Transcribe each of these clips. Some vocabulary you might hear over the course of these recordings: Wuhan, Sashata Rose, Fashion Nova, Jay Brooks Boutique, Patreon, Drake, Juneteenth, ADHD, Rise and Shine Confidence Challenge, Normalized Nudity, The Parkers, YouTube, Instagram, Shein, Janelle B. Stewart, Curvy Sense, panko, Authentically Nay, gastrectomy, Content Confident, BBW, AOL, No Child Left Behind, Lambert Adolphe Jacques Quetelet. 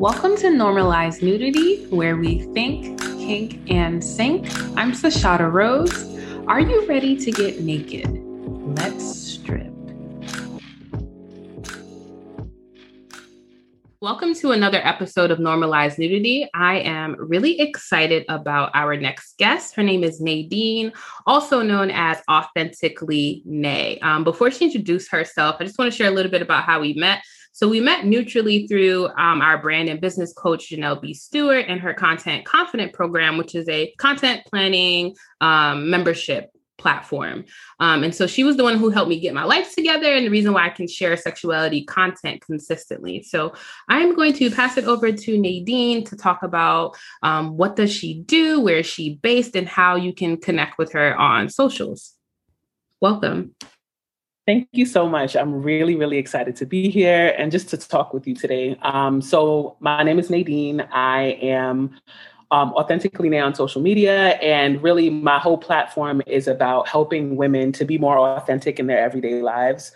Welcome to Normalized Nudity, where we think, kink, and sink. I'm Sashata Rose. Are you ready to get naked? Let's strip. Welcome to another episode of Normalized Nudity. I am really excited about our next guest. Her name is Nadine, also known as Authentically Nay. Before she introduced herself, I just want to share a little bit about how we met. So we met mutually through our brand and business coach, Janelle B. Stewart, and her Content Confident program, which is a content planning membership platform. And so she was the one who helped me get my life together and the reason why I can share sexuality content consistently. So I'm going to pass it over to Nadine to talk about what does she do, where is she based, and how you can connect with her on socials. Welcome. Thank you so much. I'm really, really excited to be here and just to talk with you today. So my name is Nadine. I am Authentically Nay on social media, and really my whole platform is about helping women to be more authentic in their everyday lives.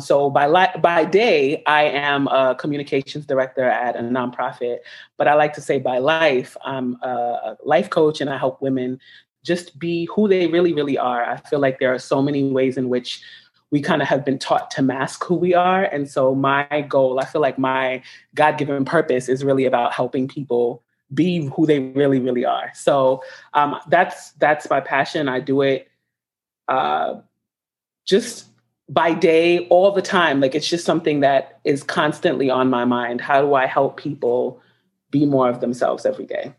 So by day, I am a communications director at a nonprofit, but I like to say by life, I'm a life coach and I help women just be who they really, really are. I feel like there are so many ways in which we kind of have been taught to mask who we are. And so my goal, I feel like my God-given purpose is really about helping people be who they really, really are. So that's my passion. I do it just by day all the time. Like, it's just something that is constantly on my mind. How do I help people be more of themselves every day?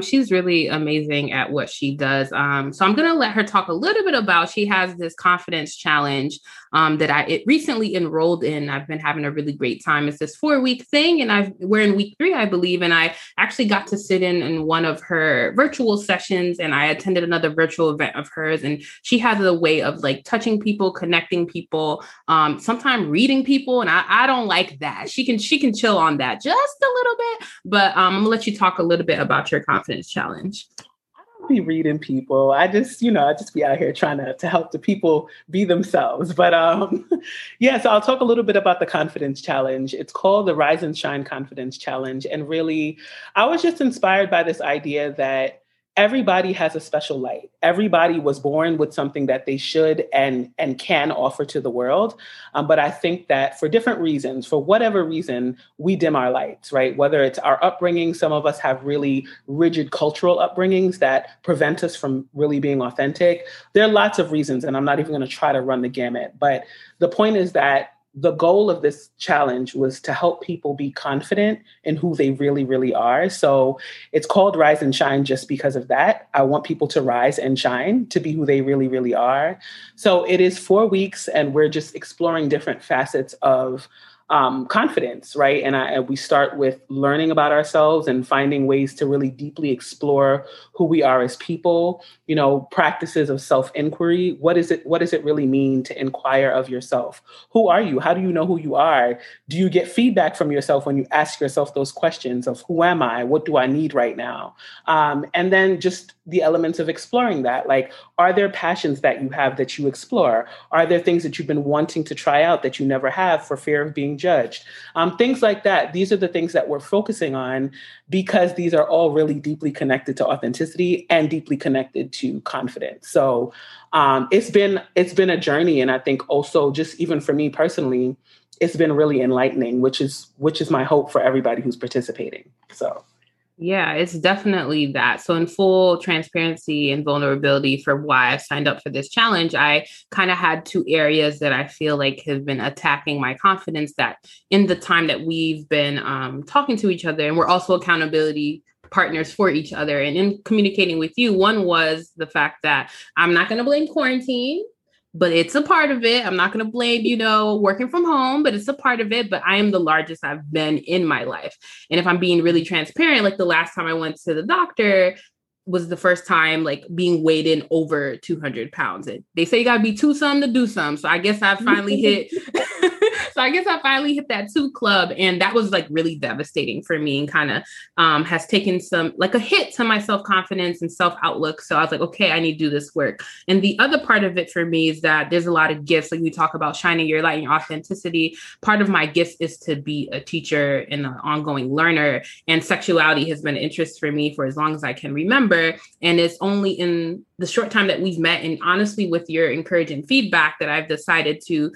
She's really amazing at what she does. So I'm going to let her talk a little bit about, she has this confidence challenge that I recently enrolled in. I've been having a really great time. It's this 4-week thing, and we're in week 3, I believe. And I actually got to sit in one of her virtual sessions, and I attended another virtual event of hers. And she has a way of like touching people, connecting people, sometimes reading people. And I don't like that. She can chill on that just a little bit, but I'm gonna let you talk a little bit about your confidence challenge. I don't be reading people. I just be out here trying to help the people be themselves. But so I'll talk a little bit about the confidence challenge. It's called the Rise and Shine Confidence Challenge. And really, I was just inspired by this idea that everybody has a special light. Everybody was born with something that they should and can offer to the world. But I think that for different reasons, for whatever reason, we dim our lights, right? Whether it's our upbringing, some of us have really rigid cultural upbringings that prevent us from really being authentic. There are lots of reasons, and I'm not even going to try to run the gamut. But the point is that the goal of this challenge was to help people be confident in who they really, really are. So it's called Rise and Shine just because of that. I want people to rise and shine, to be who they really, really are. So it is 4 weeks, and we're just exploring different facets of confidence, right? And we start with learning about ourselves and finding ways to really deeply explore who we are as people, you know, practices of self-inquiry. What does it really mean to inquire of yourself? Who are you? How do you know who you are? Do you get feedback from yourself when you ask yourself those questions of who am I? What do I need right now? And then just the elements of exploring that. Like, are there passions that you have that you explore? Are there things that you've been wanting to try out that you never have for fear of being judged? Things like that. These are the things that we're focusing on because these are all really deeply connected to authenticity and deeply connected to confidence. So it's been a journey. And I think also just even for me personally, it's been really enlightening, which is my hope for everybody who's participating. So yeah, it's definitely that. So in full transparency and vulnerability for why I signed up for this challenge, I kind of had two areas that I feel like have been attacking my confidence that in the time that we've been talking to each other, and we're also accountability partners for each other. And in communicating with you, one was the fact that I'm not going to blame quarantine, but it's a part of it. I'm not going to blame, working from home, but it's a part of it. But I am the largest I've been in my life. And if I'm being really transparent, like the last time I went to the doctor was the first time like being weighed in over 200 pounds. And they say you got to be two some to do some. So I guess I finally hit So I guess I finally hit that 2 club. And that was like really devastating for me and kind of has taken some like a hit to my self-confidence and self-outlook. So I was like, okay, I need to do this work. And the other part of it for me is that there's a lot of gifts. Like we talk about shining your light and your authenticity. Part of my gift is to be a teacher and an ongoing learner. And sexuality has been an interest for me for as long as I can remember. And it's only in the short time that we've met and honestly with your encouraging feedback that I've decided to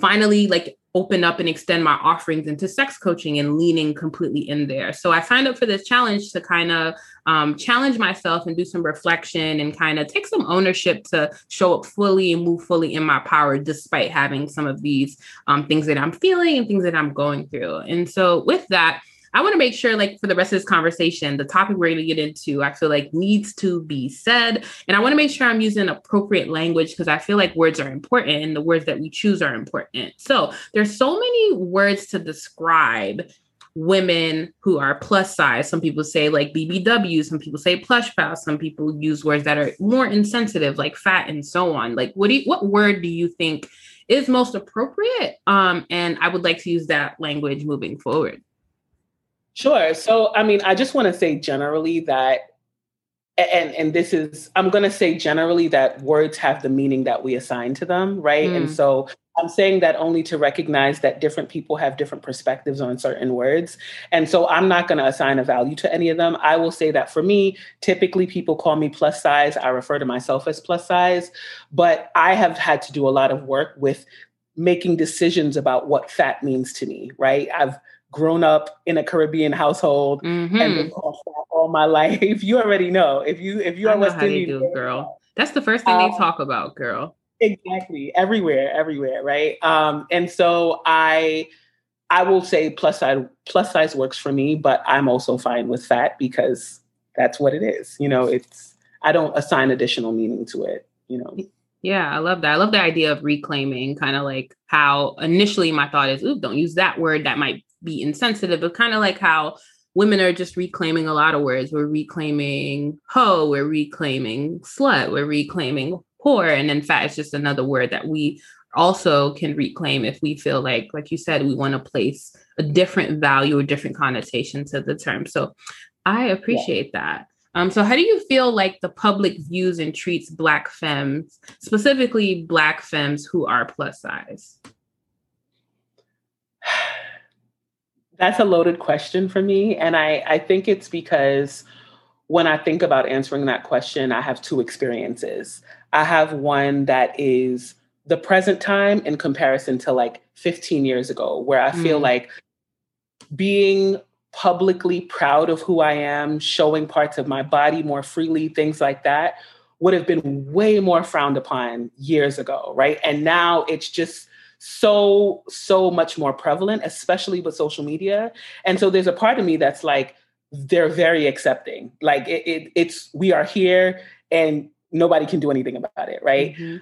finally like open up and extend my offerings into sex coaching and leaning completely in there. So I signed up for this challenge to kind of challenge myself and do some reflection and kind of take some ownership to show up fully and move fully in my power, despite having some of these things that I'm feeling and things that I'm going through. And so with that, I want to make sure, like, for the rest of this conversation, the topic we're going to get into, I feel like needs to be said. And I want to make sure I'm using appropriate language because I feel like words are important and the words that we choose are important. So there's so many words to describe women who are plus size. Some people say like BBW, some people say plush pal, some people use words that are more insensitive, like fat and so on. Like, what word do you think is most appropriate? And I would like to use that language moving forward. Sure. So, I mean, I just want to say generally that, and this is, I'm going to say generally that words have the meaning that we assign to them, right? Mm. And so I'm saying that only to recognize that different people have different perspectives on certain words. And so I'm not going to assign a value to any of them. I will say that for me, typically people call me plus size. I refer to myself as plus size, but I have had to do a lot of work with making decisions about what fat means to me, right? I've grown up in a Caribbean household and been called fat all my life. You already know if you are West Indian, girl. That's the first thing they talk about, girl. Exactly, everywhere, right? And so I will say plus size works for me, but I'm also fine with fat because that's what it is. You know, I don't assign additional meaning to it. You know. Yeah, I love that. I love the idea of reclaiming, kind of like how initially my thought is, ooh, don't use that word. That might be insensitive, but kind of like how women are just reclaiming a lot of words. We're reclaiming hoe, we're reclaiming slut, we're reclaiming whore. And then fat is just another word that we also can reclaim if we feel like you said, we want to place a different value or different connotation to the term. So I appreciate that. So how do you feel like the public views and treats Black femmes, specifically Black femmes who are plus size? That's a loaded question for me. And I think it's because when I think about answering that question, I have 2 experiences. I have one that is the present time in comparison to like 15 years ago, where I feel like being publicly proud of who I am, showing parts of my body more freely, things like that, would have been way more frowned upon years ago, right? And now it's just so much more prevalent, especially with social media. And so there's a part of me that's like, they're very accepting. Like it's, we are here and nobody can do anything about it, right? Mm-hmm.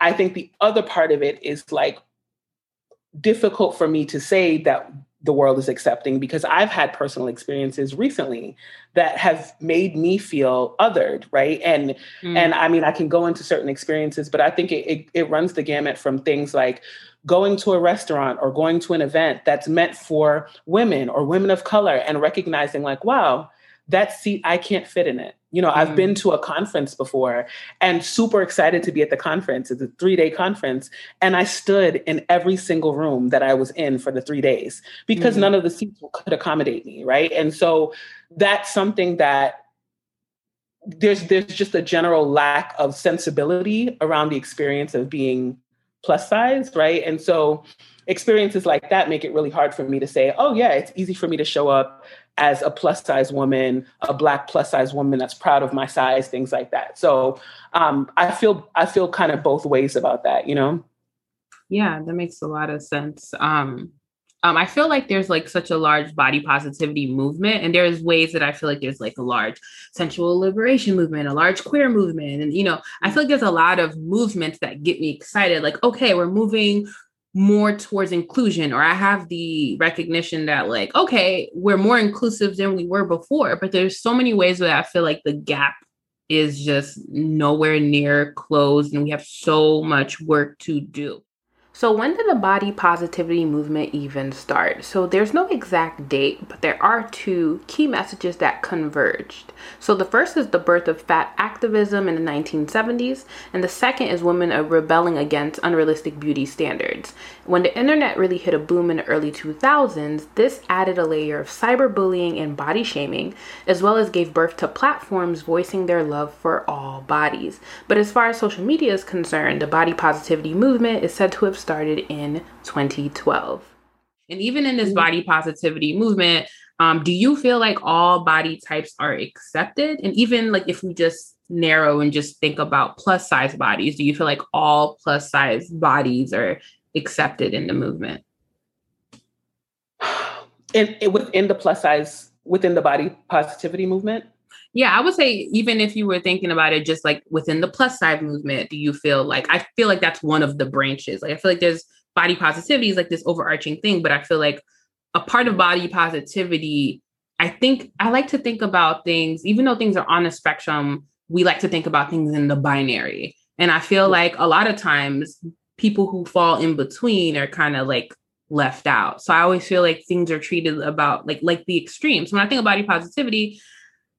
I think the other part of it is like difficult for me to say that the world is accepting because I've had personal experiences recently that have made me feel othered, right? And I mean, I can go into certain experiences, but I think it runs the gamut from things like going to a restaurant or going to an event that's meant for women or women of color and recognizing like, wow, that seat, I can't fit in it. You know, I've been to a conference before and super excited to be at the conference. It's a 3-day conference. And I stood in every single room that I was in for the 3 days because none of the seats could accommodate me. Right. And so that's something that there's just a general lack of sensibility around the experience of being plus size. Right. And so experiences like that make it really hard for me to say, oh yeah, it's easy for me to show up as a plus size woman, a Black plus size woman that's proud of my size, things like that. So I feel kind of both ways about that, you know? Yeah, that makes a lot of sense. I feel like there's like such a large body positivity movement, and there's ways that I feel like there's like a large sensual liberation movement, a large queer movement. And, you know, I feel like there's a lot of movements that get me excited. Like, okay, we're moving more towards inclusion, or I have the recognition that like, okay, we're more inclusive than we were before, but there's so many ways where I feel like the gap is just nowhere near closed and we have so much work to do. So when did the body positivity movement even start? So there's no exact date, but there are two key messages that converged. So the first is the birth of fat activism in the 1970s, and the second is women are rebelling against unrealistic beauty standards. When the internet really hit a boom in the early 2000s, this added a layer of cyberbullying and body shaming, as well as gave birth to platforms voicing their love for all bodies. But as far as social media is concerned, the body positivity movement is said to have started in 2012. And even in this body positivity movement, do you feel like all body types are accepted? And even like if we just narrow and just think about plus size bodies, do you feel like all plus size bodies are accepted in the movement? And within the plus size, within the body positivity movement? Yeah, I would say even if you were thinking about it, just like within the plus size movement, do you feel like, I feel like that's one of the branches. Like, I feel like there's body positivity is like this overarching thing, but I feel like a part of body positivity, I think I like to think about things, even though things are on a spectrum, we like to think about things in the binary. And I feel like a lot of times people who fall in between are kind of like left out. So I always feel like things are treated about like the extremes. When I think of body positivity,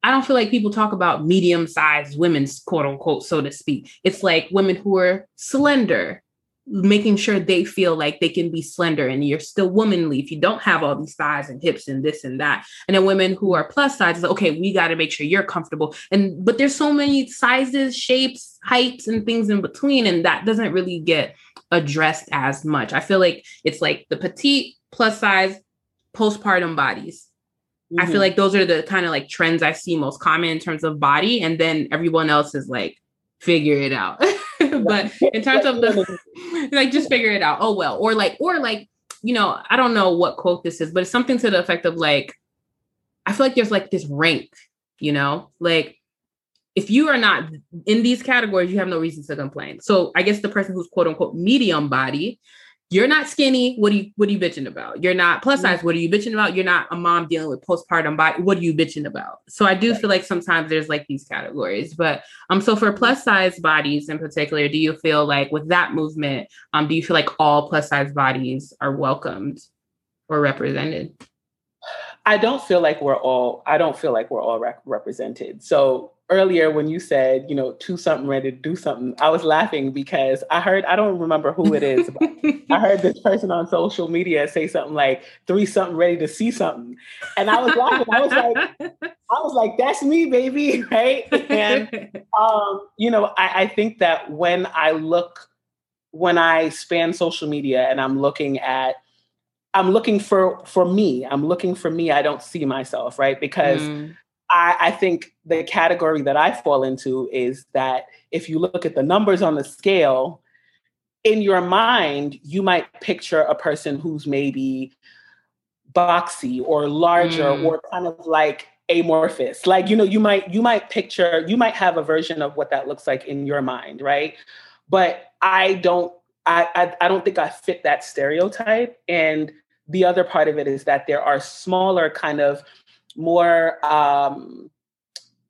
I don't feel like people talk about medium-sized women, quote unquote, so to speak. It's like women who are slender, making sure they feel like they can be slender and you're still womanly if you don't have all these thighs and hips and this and that. And then women who are plus size, like, okay, we got to make sure you're comfortable. But there's so many sizes, shapes, heights, and things in between. And that doesn't really get addressed as much. I feel like it's like the petite, plus size, postpartum bodies. Mm-hmm. I feel like those are the kind of like trends I see most common in terms of body. And then everyone else is like, figure it out. But in terms of the, like, just figure it out. Oh, well, or like, you know, I don't know what quote this is, but it's something to the effect of like, I feel like there's like this rank, you know, like if you are not in these categories, you have no reason to complain. So I guess the person who's quote unquote medium body, you're not skinny. What are you bitching about? You're not plus size. What are you bitching about? You're not a mom dealing with postpartum body. What are you bitching about? So I do feel like sometimes there's like these categories, but so for plus size bodies in particular, do you feel like with that movement, do you feel like all plus size bodies are welcomed or represented? I don't feel like we're all represented. So earlier when you said, you know, to something ready to do something, I was laughing because I don't remember who it is. But I heard this person on social media say something like 3 something ready to see something. And I was laughing. I was like, that's me, baby. Right. And, you know, I think that when I span social media and I'm looking for me. I don't see myself. Right. Because I think the category that I fall into is that if you look at the numbers on the scale, in your mind, you might picture a person who's maybe boxy or larger or kind of like amorphous. Like, you know, you might have a version of what that looks like in your mind, right? But I don't think I fit that stereotype. And the other part of it is that there are smaller kind of more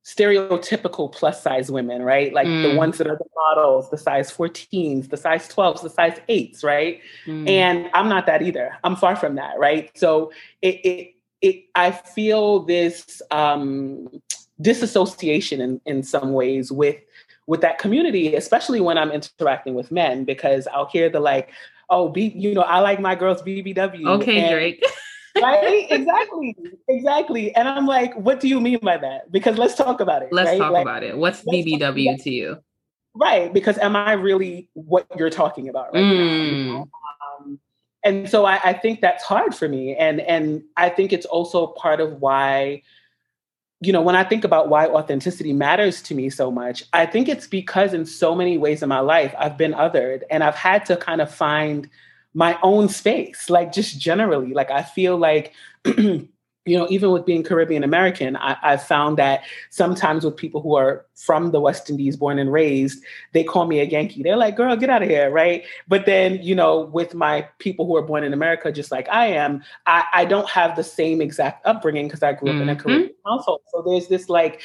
stereotypical plus size women, right? Like the ones that are the models, the size 14s, the size 12s, the size 8s, right? And I'm not that either. I'm far from that, right? So I feel this disassociation in some ways with that community, especially when I'm interacting with men, because I'll hear the like, oh, you know, I like my girls BBW. Okay, Drake. Right? Exactly. And I'm like, what do you mean by that? Because let's talk about it. Let's talk about it. What's BBW to you? Right. Because am I really what you're talking about right now? You know? And so I think that's hard for me. And I think it's also part of why, you know, when I think about why authenticity matters to me so much, I think it's because in so many ways in my life, I've been othered and I've had to kind of find my own space, like just generally, like I feel like, you know, even with being Caribbean American, I've found that sometimes with people who are from the West Indies, born and raised, they call me a Yankee. They're like, girl, get out of here. Right. But then, you know, with my people who are born in America, just like I am, I don't have the same exact upbringing because I grew up in a Caribbean household. So there's this like,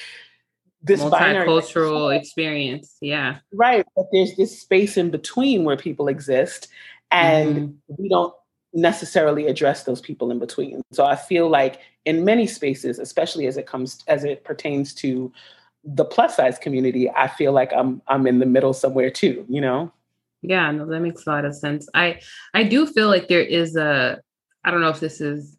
this multicultural experience. Yeah. Right. But there's this space in between where people exist. And we don't necessarily address those people in between. So I feel like in many spaces, especially as it pertains to the plus size community, I feel like I'm in the middle somewhere too, you know? Yeah, no, that makes a lot of sense. I do feel like there is I don't know if this is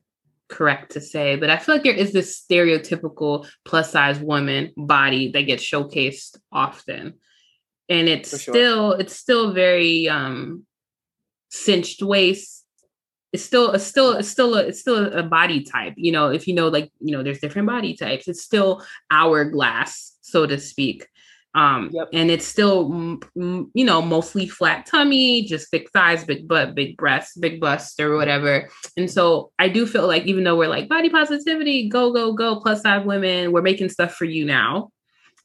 correct to say, but I feel like there is this stereotypical plus size woman body that gets showcased often. And it's still very cinched waist. It's still a body type, you know, if you know, like, you know, there's different body types. It's still hourglass, so to speak. Yep. And it's still, you know, mostly flat tummy, just thick thighs, big butt, big breasts, big bust or whatever. And so I do feel like, even though we're like body positivity, go, plus size women, we're making stuff for you now,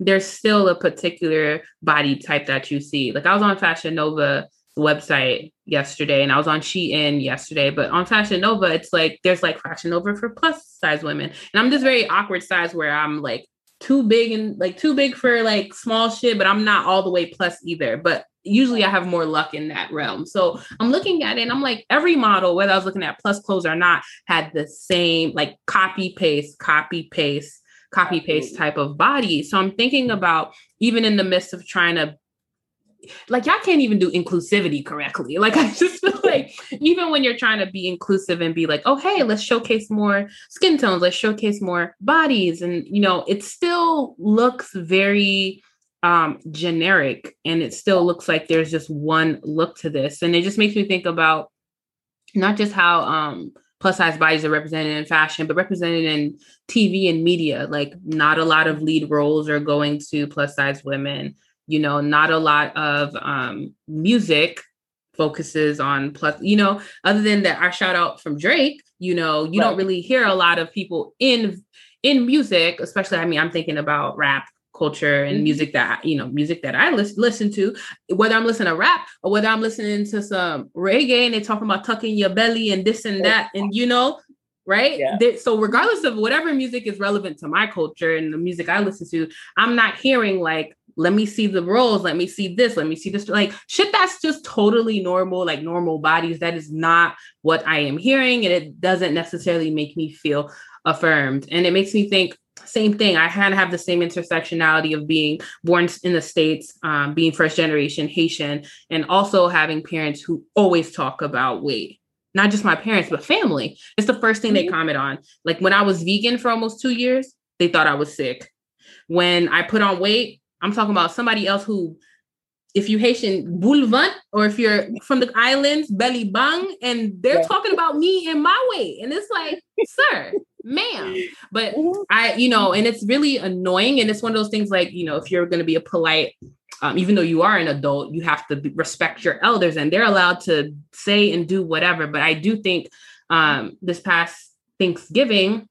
there's still a particular body type that you see. Like, I was on Fashion Nova's website yesterday and I was on Shein yesterday, but on Fashion Nova, it's like, there's like Fashion Nova for plus size women. And I'm this very awkward size where I'm like, too big for like small shit, but I'm not all the way plus either. But usually I have more luck in that realm. So I'm looking at it and I'm like, every model, whether I was looking at plus clothes or not, had the same like copy paste type of body. So I'm thinking about, even in the midst of trying to, like, y'all can't even do inclusivity correctly. Like, I just feel like even when you're trying to be inclusive and be like, oh, hey, let's showcase more skin tones, let's showcase more bodies. And, you know, it still looks very generic, and it still looks like there's just one look to this. And it just makes me think about not just how plus size bodies are represented in fashion, but represented in TV and media. Like, not a lot of lead roles are going to plus size women. You know, not a lot of music focuses on plus, you know, other than that, our shout out from Drake, you know, you don't really hear a lot of people in music, especially, I mean, I'm thinking about rap culture and music that, you know, music that I listen to, whether I'm listening to rap or whether I'm listening to some reggae and they're talking about tucking your belly and this and that, and, you know, right? Yeah. So regardless of whatever music is relevant to my culture and the music I listen to, I'm not hearing like, let me see the rolls. Let me see this. Let me see this. Like, shit, that's just totally normal, like normal bodies. That is not what I am hearing. And it doesn't necessarily make me feel affirmed. And it makes me think, same thing. I kind of have the same intersectionality of being born in the States, being first generation Haitian, and also having parents who always talk about weight. Not just my parents, but family. It's the first thing they comment on. Like, when I was vegan for almost 2 years, they thought I was sick. When I put on weight, I'm talking about somebody else who, if you Haitian, boulevant, or if you're from the islands, belly bang, and they're talking about me and my weight. And it's like, sir, ma'am. But I, you know, and it's really annoying. And it's one of those things like, you know, if you're going to be a polite, even though you are an adult, you have to respect your elders, and they're allowed to say and do whatever. But I do think this past Thanksgiving,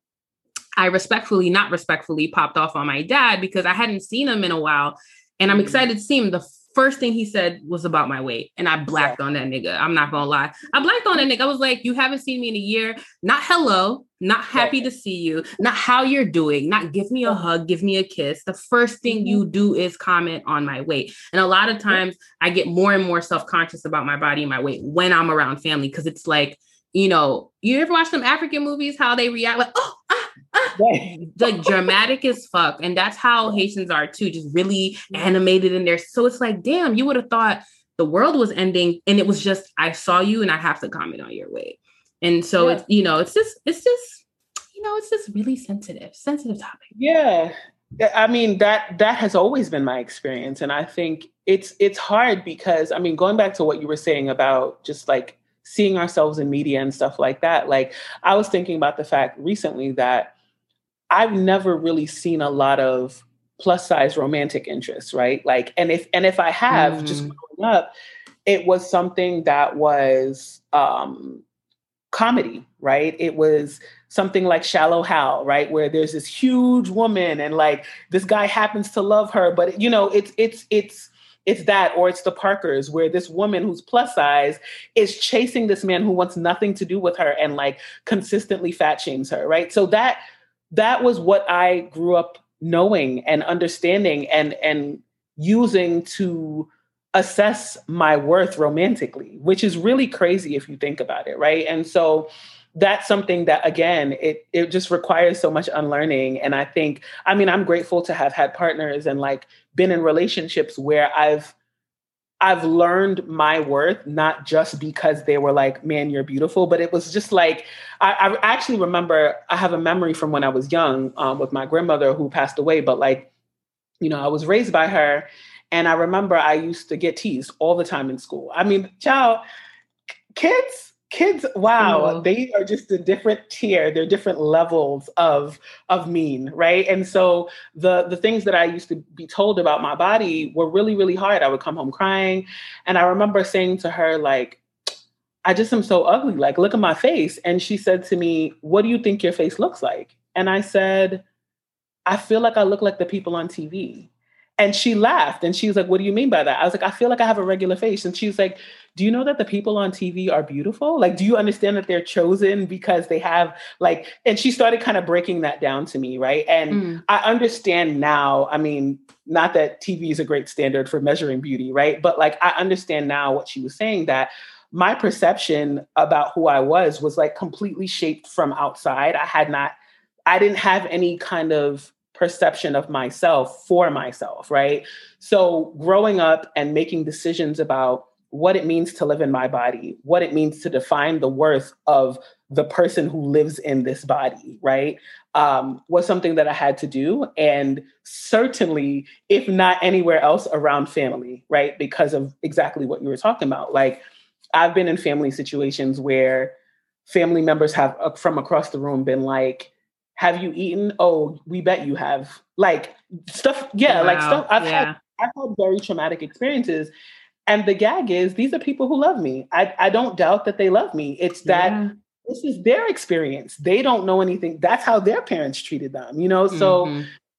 I not respectfully popped off on my dad because I hadn't seen him in a while, and I'm excited to see him. The first thing he said was about my weight, and I blacked on that nigga. I'm not gonna lie. I blacked on that nigga. I was like, you haven't seen me in a year. Not hello, not happy to see you, not how you're doing, not give me a hug, give me a kiss. The first thing you do is comment on my weight. And a lot of times I get more and more self-conscious about my body and my weight when I'm around family, because it's like, you know, you ever watch some African movies, how they react like, oh, like dramatic as fuck. And that's how Haitians are too, just really animated in there. So it's like, damn, you would have thought the world was ending, and it was just, I saw you and I have to comment on your weight. And so it's, you know, it's just really sensitive topic. Yeah. I mean, that has always been my experience. And I think it's hard because, I mean, going back to what you were saying about just like seeing ourselves in media and stuff like that. Like, I was thinking about the fact recently that I've never really seen a lot of plus size romantic interests, right? Like, and if I have, just growing up, it was something that was comedy, right? It was something like Shallow Hal, right? Where there's this huge woman and like this guy happens to love her, but you know, it's that, or it's The Parkers, where this woman who's plus size is chasing this man who wants nothing to do with her and like consistently fat shames her, right? So that was what I grew up knowing and understanding and using to assess my worth romantically, which is really crazy if you think about it, right? And so that's something that, again, it just requires so much unlearning. And I think, I mean, I'm grateful to have had partners and like been in relationships where I've learned my worth, not just because they were like, man, you're beautiful, but it was just like, I actually remember, I have a memory from when I was young with my grandmother who passed away, but like, you know, I was raised by her. And I remember I used to get teased all the time in school. I mean, child, kids, wow, they are just a different tier. They're different levels of mean, right? And so the things that I used to be told about my body were really, really hard. I would come home crying. And I remember saying to her, like, I just am so ugly. Like, look at my face. And she said to me, what do you think your face looks like? And I said, I feel like I look like the people on TV. And she laughed and she was like, what do you mean by that? I was like, I feel like I have a regular face. And she was like, do you know that the people on TV are beautiful? Like, do you understand that they're chosen because they have like, and she started kind of breaking that down to me, right? And I understand now, I mean, not that TV is a great standard for measuring beauty, right? But like, I understand now what she was saying, that my perception about who I was like completely shaped from outside. I didn't have any kind of perception of myself for myself, right? So growing up and making decisions about what it means to live in my body, what it means to define the worth of the person who lives in this body, right? Was something that I had to do. And certainly, if not anywhere else, around family, right? Because of exactly what you were talking about. Like, I've been in family situations where family members have from across the room been like, have you eaten? Oh, we bet you have. Like stuff. Yeah. Wow. Like stuff. I've had very traumatic experiences. And the gag is, these are people who love me. I don't doubt that they love me. It's that this is their experience. They don't know anything. That's how their parents treated them, you know? So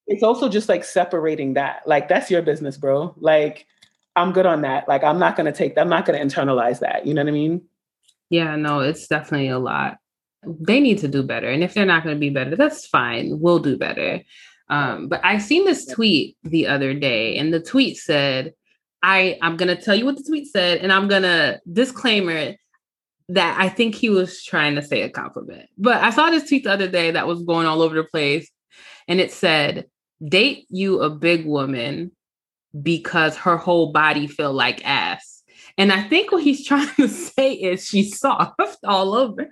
it's also just like separating that. Like, that's your business, bro. Like, I'm good on that. Like, I'm not going to internalize that. You know what I mean? Yeah, no, it's definitely a lot. They need to do better. And if they're not going to be better, that's fine. We'll do better. But I seen this tweet the other day, and the tweet said, I'm going to tell you what the tweet said, and I'm going to disclaimer that I think he was trying to say a compliment. But I saw this tweet the other day that was going all over the place, and it said, date you a big woman because her whole body feel like ass. And I think what he's trying to say is she's soft all over.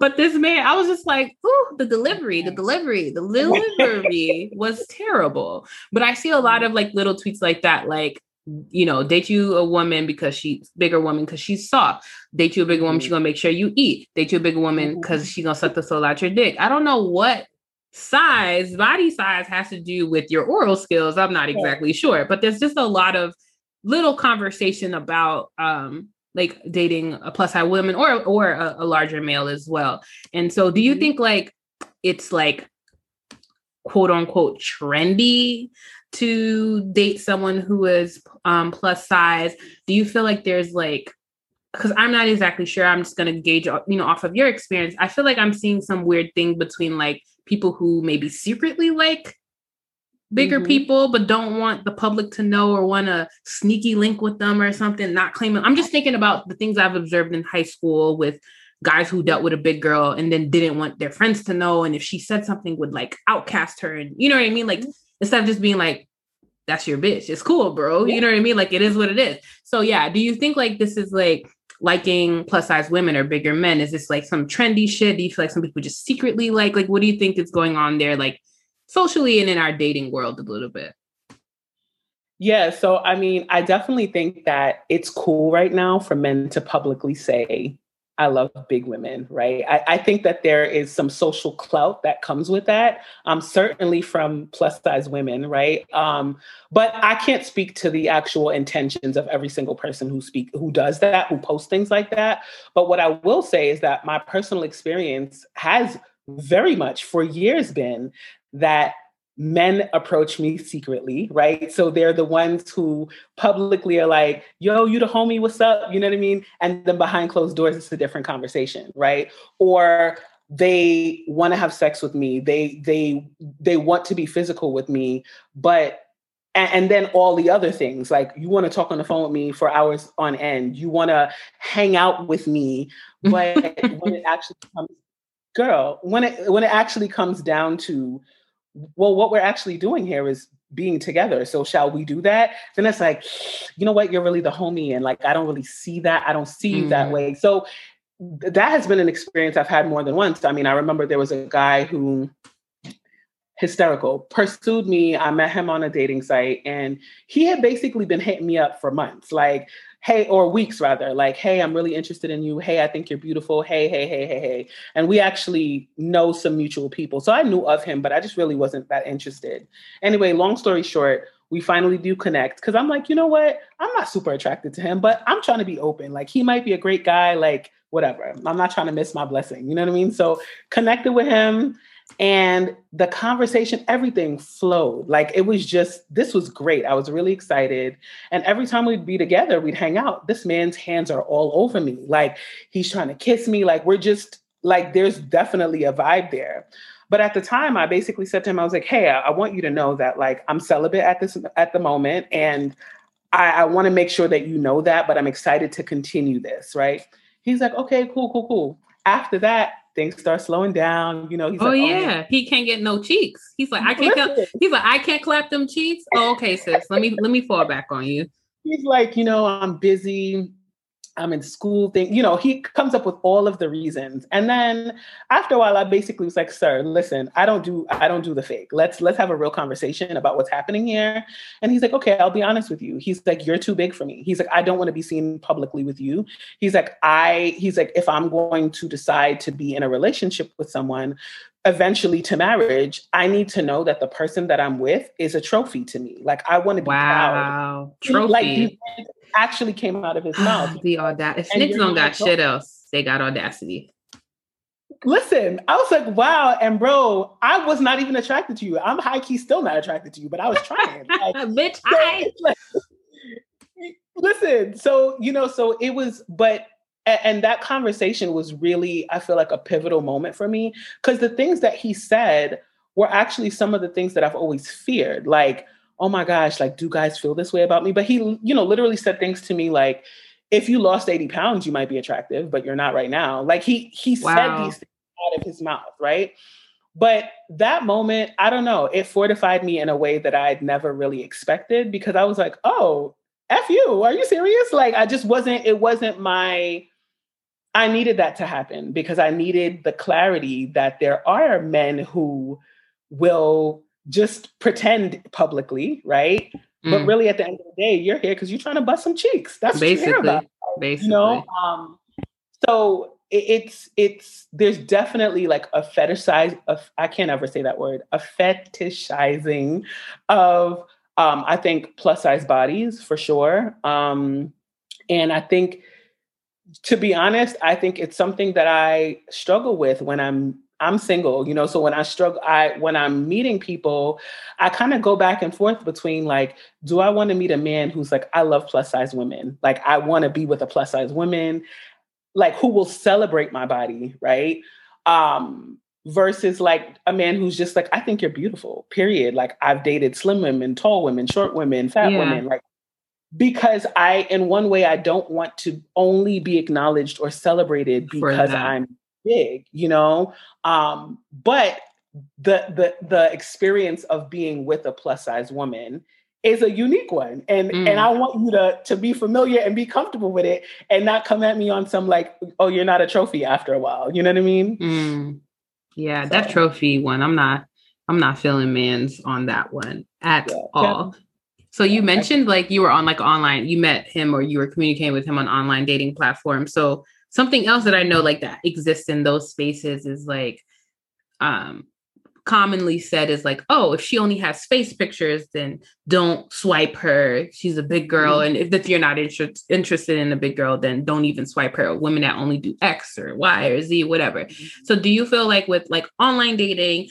But this man, I was just like, ooh, the delivery was terrible. But I see a lot of like little tweets like that, like, you know, date you a woman because she's bigger woman because she's soft. Date you a bigger woman, she's going to make sure you eat. Date you a bigger woman because she's going to suck the soul out your dick. I don't know what body size has to do with your oral skills. I'm not exactly sure. But there's just a lot of little conversation about like dating a plus size woman or a larger male as well. And so do you think like it's like quote unquote trendy to date someone who is plus size? Do you feel like there's like, because I'm not exactly sure, I'm just going to gauge, you know, off of your experience. I feel like I'm seeing some weird thing between like people who maybe secretly like bigger people, but don't want the public to know or want a sneaky link with them or something, not claiming. I'm just thinking about the things I've observed in high school with guys who dealt with a big girl and then didn't want their friends to know. And if she said something, would like outcast her. And you know what I mean? Like, instead of just being like, that's your bitch. It's cool, bro. Yeah. You know what I mean? Like, it is what it is. So yeah. Do you think like this is like liking plus size women or bigger men? Is this like some trendy shit? Do you feel like some people just secretly like what do you think is going on there? Like, socially and in our dating world a little bit. Yeah. So, I mean, I definitely think that it's cool right now for men to publicly say, I love big women, right? I think that there is some social clout that comes with that, certainly from plus size women, right? But I can't speak to the actual intentions of every single person who does that, who posts things like that. But what I will say is that my personal experience has very much for years been that men approach me secretly, right? So they're the ones who publicly are like, yo, you the homie, what's up? You know what I mean? And then behind closed doors, it's a different conversation, right? Or they want to have sex with me. They want to be physical with me, but And then all the other things, like you want to talk on the phone with me for hours on end. You want to hang out with me. But when it actually comes, girl, when it actually comes down to, well, what we're actually doing here is being together. So shall we do that? Then it's like, you know what? You're really the homie. And like, I don't really see that. I don't see you that way. So that has been an experience I've had more than once. I mean, I remember there was a guy who, hysterical, pursued me. I met him on a dating site and he had basically been hitting me up for months, like, hey, or weeks rather, like, hey, I'm really interested in you. Hey, I think you're beautiful. Hey, hey, hey, hey, hey. And we actually know some mutual people. So I knew of him, but I just really wasn't that interested. Anyway, long story short, we finally do connect because I'm like, you know what? I'm not super attracted to him, but I'm trying to be open. Like he might be a great guy, like whatever. I'm not trying to miss my blessing. You know what I mean? So connected with him. And the conversation, everything flowed. Like it was just, this was great. I was really excited. And every time we'd be together, we'd hang out. This man's hands are all over me. Like he's trying to kiss me. Like we're just like, there's definitely a vibe there. But at the time I basically said to him, I was like, hey, I want you to know that like I'm celibate at the moment. And I want to make sure that you know that, but I'm excited to continue this. Right. He's like, okay, cool. After that, things start slowing down, you know. He's oh yeah, he can't get no cheeks. He's like, I can't clap them cheeks. Oh, okay, sis. Let me fall back on you. He's like, you know, I'm busy. I'm in school thing. You know, he comes up with all of the reasons. And then after a while, I basically was like, sir, listen, I don't do the fake. Let's have a real conversation about what's happening here. And he's like, okay, I'll be honest with you. He's like, you're too big for me. He's like, I don't want to be seen publicly with you. He's like, if I'm going to decide to be in a relationship with someone, eventually to marriage, I need to know that the person that I'm with is a trophy to me. Like I want to be proud. Trophy. Like these things actually came out of his mouth. The audacity. If Snicks don't got shit else, they got audacity. Listen, I was like, wow. And bro, I was not even attracted to you. I'm high key still not attracted to you, but I was trying. Like, bitch, listen. So, you know, so it was, but and that conversation was really, I feel like, a pivotal moment for me because the things that he said were actually some of the things that I've always feared. Like, oh my gosh, like, do guys feel this way about me? But he, you know, literally said things to me like, if you lost 80 pounds, you might be attractive, but you're not right now. Like he said these things out of his mouth, right? But that moment, I don't know, it fortified me in a way that I'd never really expected because I was like, oh, F you, are you serious? Like, I just wasn't, it wasn't my... I needed that to happen because I needed the clarity that there are men who will just pretend publicly, right? Mm. But really, at the end of the day, you're here because you're trying to bust some cheeks. That's basically what you care about. Basically, you know. So it's there's definitely like a fetishize of, I can't ever say that word, a fetishizing of I think plus size bodies for sure, and I think. To be honest, I think it's something that I struggle with when I'm single, you know, so when I struggle, when I'm meeting people, I kind of go back and forth between like, do I want to meet a man who's like, I love plus size women. Like, I want to be with a plus size woman, like who will celebrate my body. Right. Versus like a man who's just like, I think you're beautiful, period. Like I've dated slim women, tall women, short women, fat women, like. Because in one way, I don't want to only be acknowledged or celebrated because I'm big, you know? But the experience of being with a plus size woman is a unique one. And I want you to be familiar and be comfortable with it and not come at me on some like, oh, you're not a trophy after a while. You know what I mean? Mm. Yeah. So. That trophy one, I'm not feeling man's on that one at all. Yeah. So you mentioned like you were on like online, you met him or you were communicating with him on online dating platforms. So something else that I know like that exists in those spaces is like commonly said is like, oh, if she only has face pictures, then don't swipe her. She's a big girl. Mm-hmm. And if you're not interested in a big girl, then don't even swipe her. Women that only do X or Y or Z, whatever. Mm-hmm. So do you feel like with like online dating,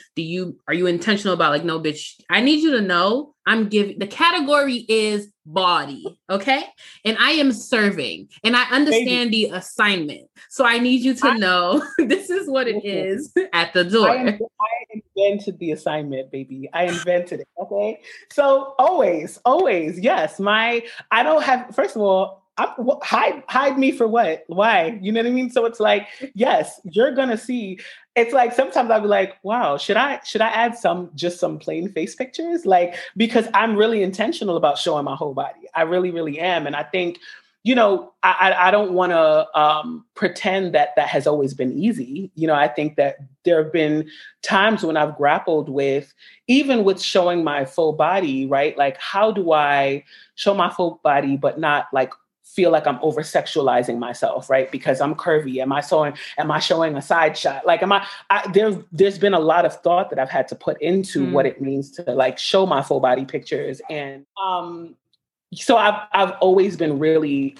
are you intentional about like, no, bitch, I need you to know I'm giving, the category is body. Okay. And I am serving and I understand the assignment. So I need you to know this is what it is at the door. I invented the assignment, baby. I invented it. Okay. So always. Yes. I don't have, first of all, hide me for what? Why? You know what I mean? So it's like, yes, you're going to see. It's like, sometimes I'll be like, wow, should I add just some plain face pictures? Like, because I'm really intentional about showing my whole body. I really, really am. And I think, you know, I don't want to pretend that has always been easy. You know, I think that there have been times when I've grappled with, even with showing my full body, right? Like, how do I show my full body, but not like, feel like I'm over sexualizing myself, right? Because I'm curvy. Am I showing a side shot? Like, there's been a lot of thought that I've had to put into what it means to like show my full body pictures. And, so I've always been really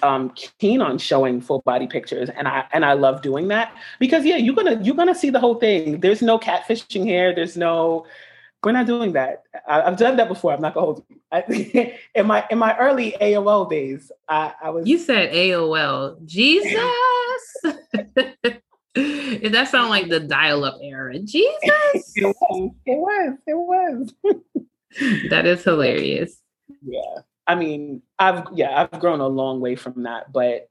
keen on showing full body pictures, and I love doing that because you're gonna see the whole thing. There's no catfishing here. We're not doing that. I've done that before. I'm not gonna hold you. In my early AOL days, I was. You said AOL, Jesus. If that sounds like the dial-up era, Jesus. It was. That is hilarious. Yeah, I mean, I've grown a long way from that, but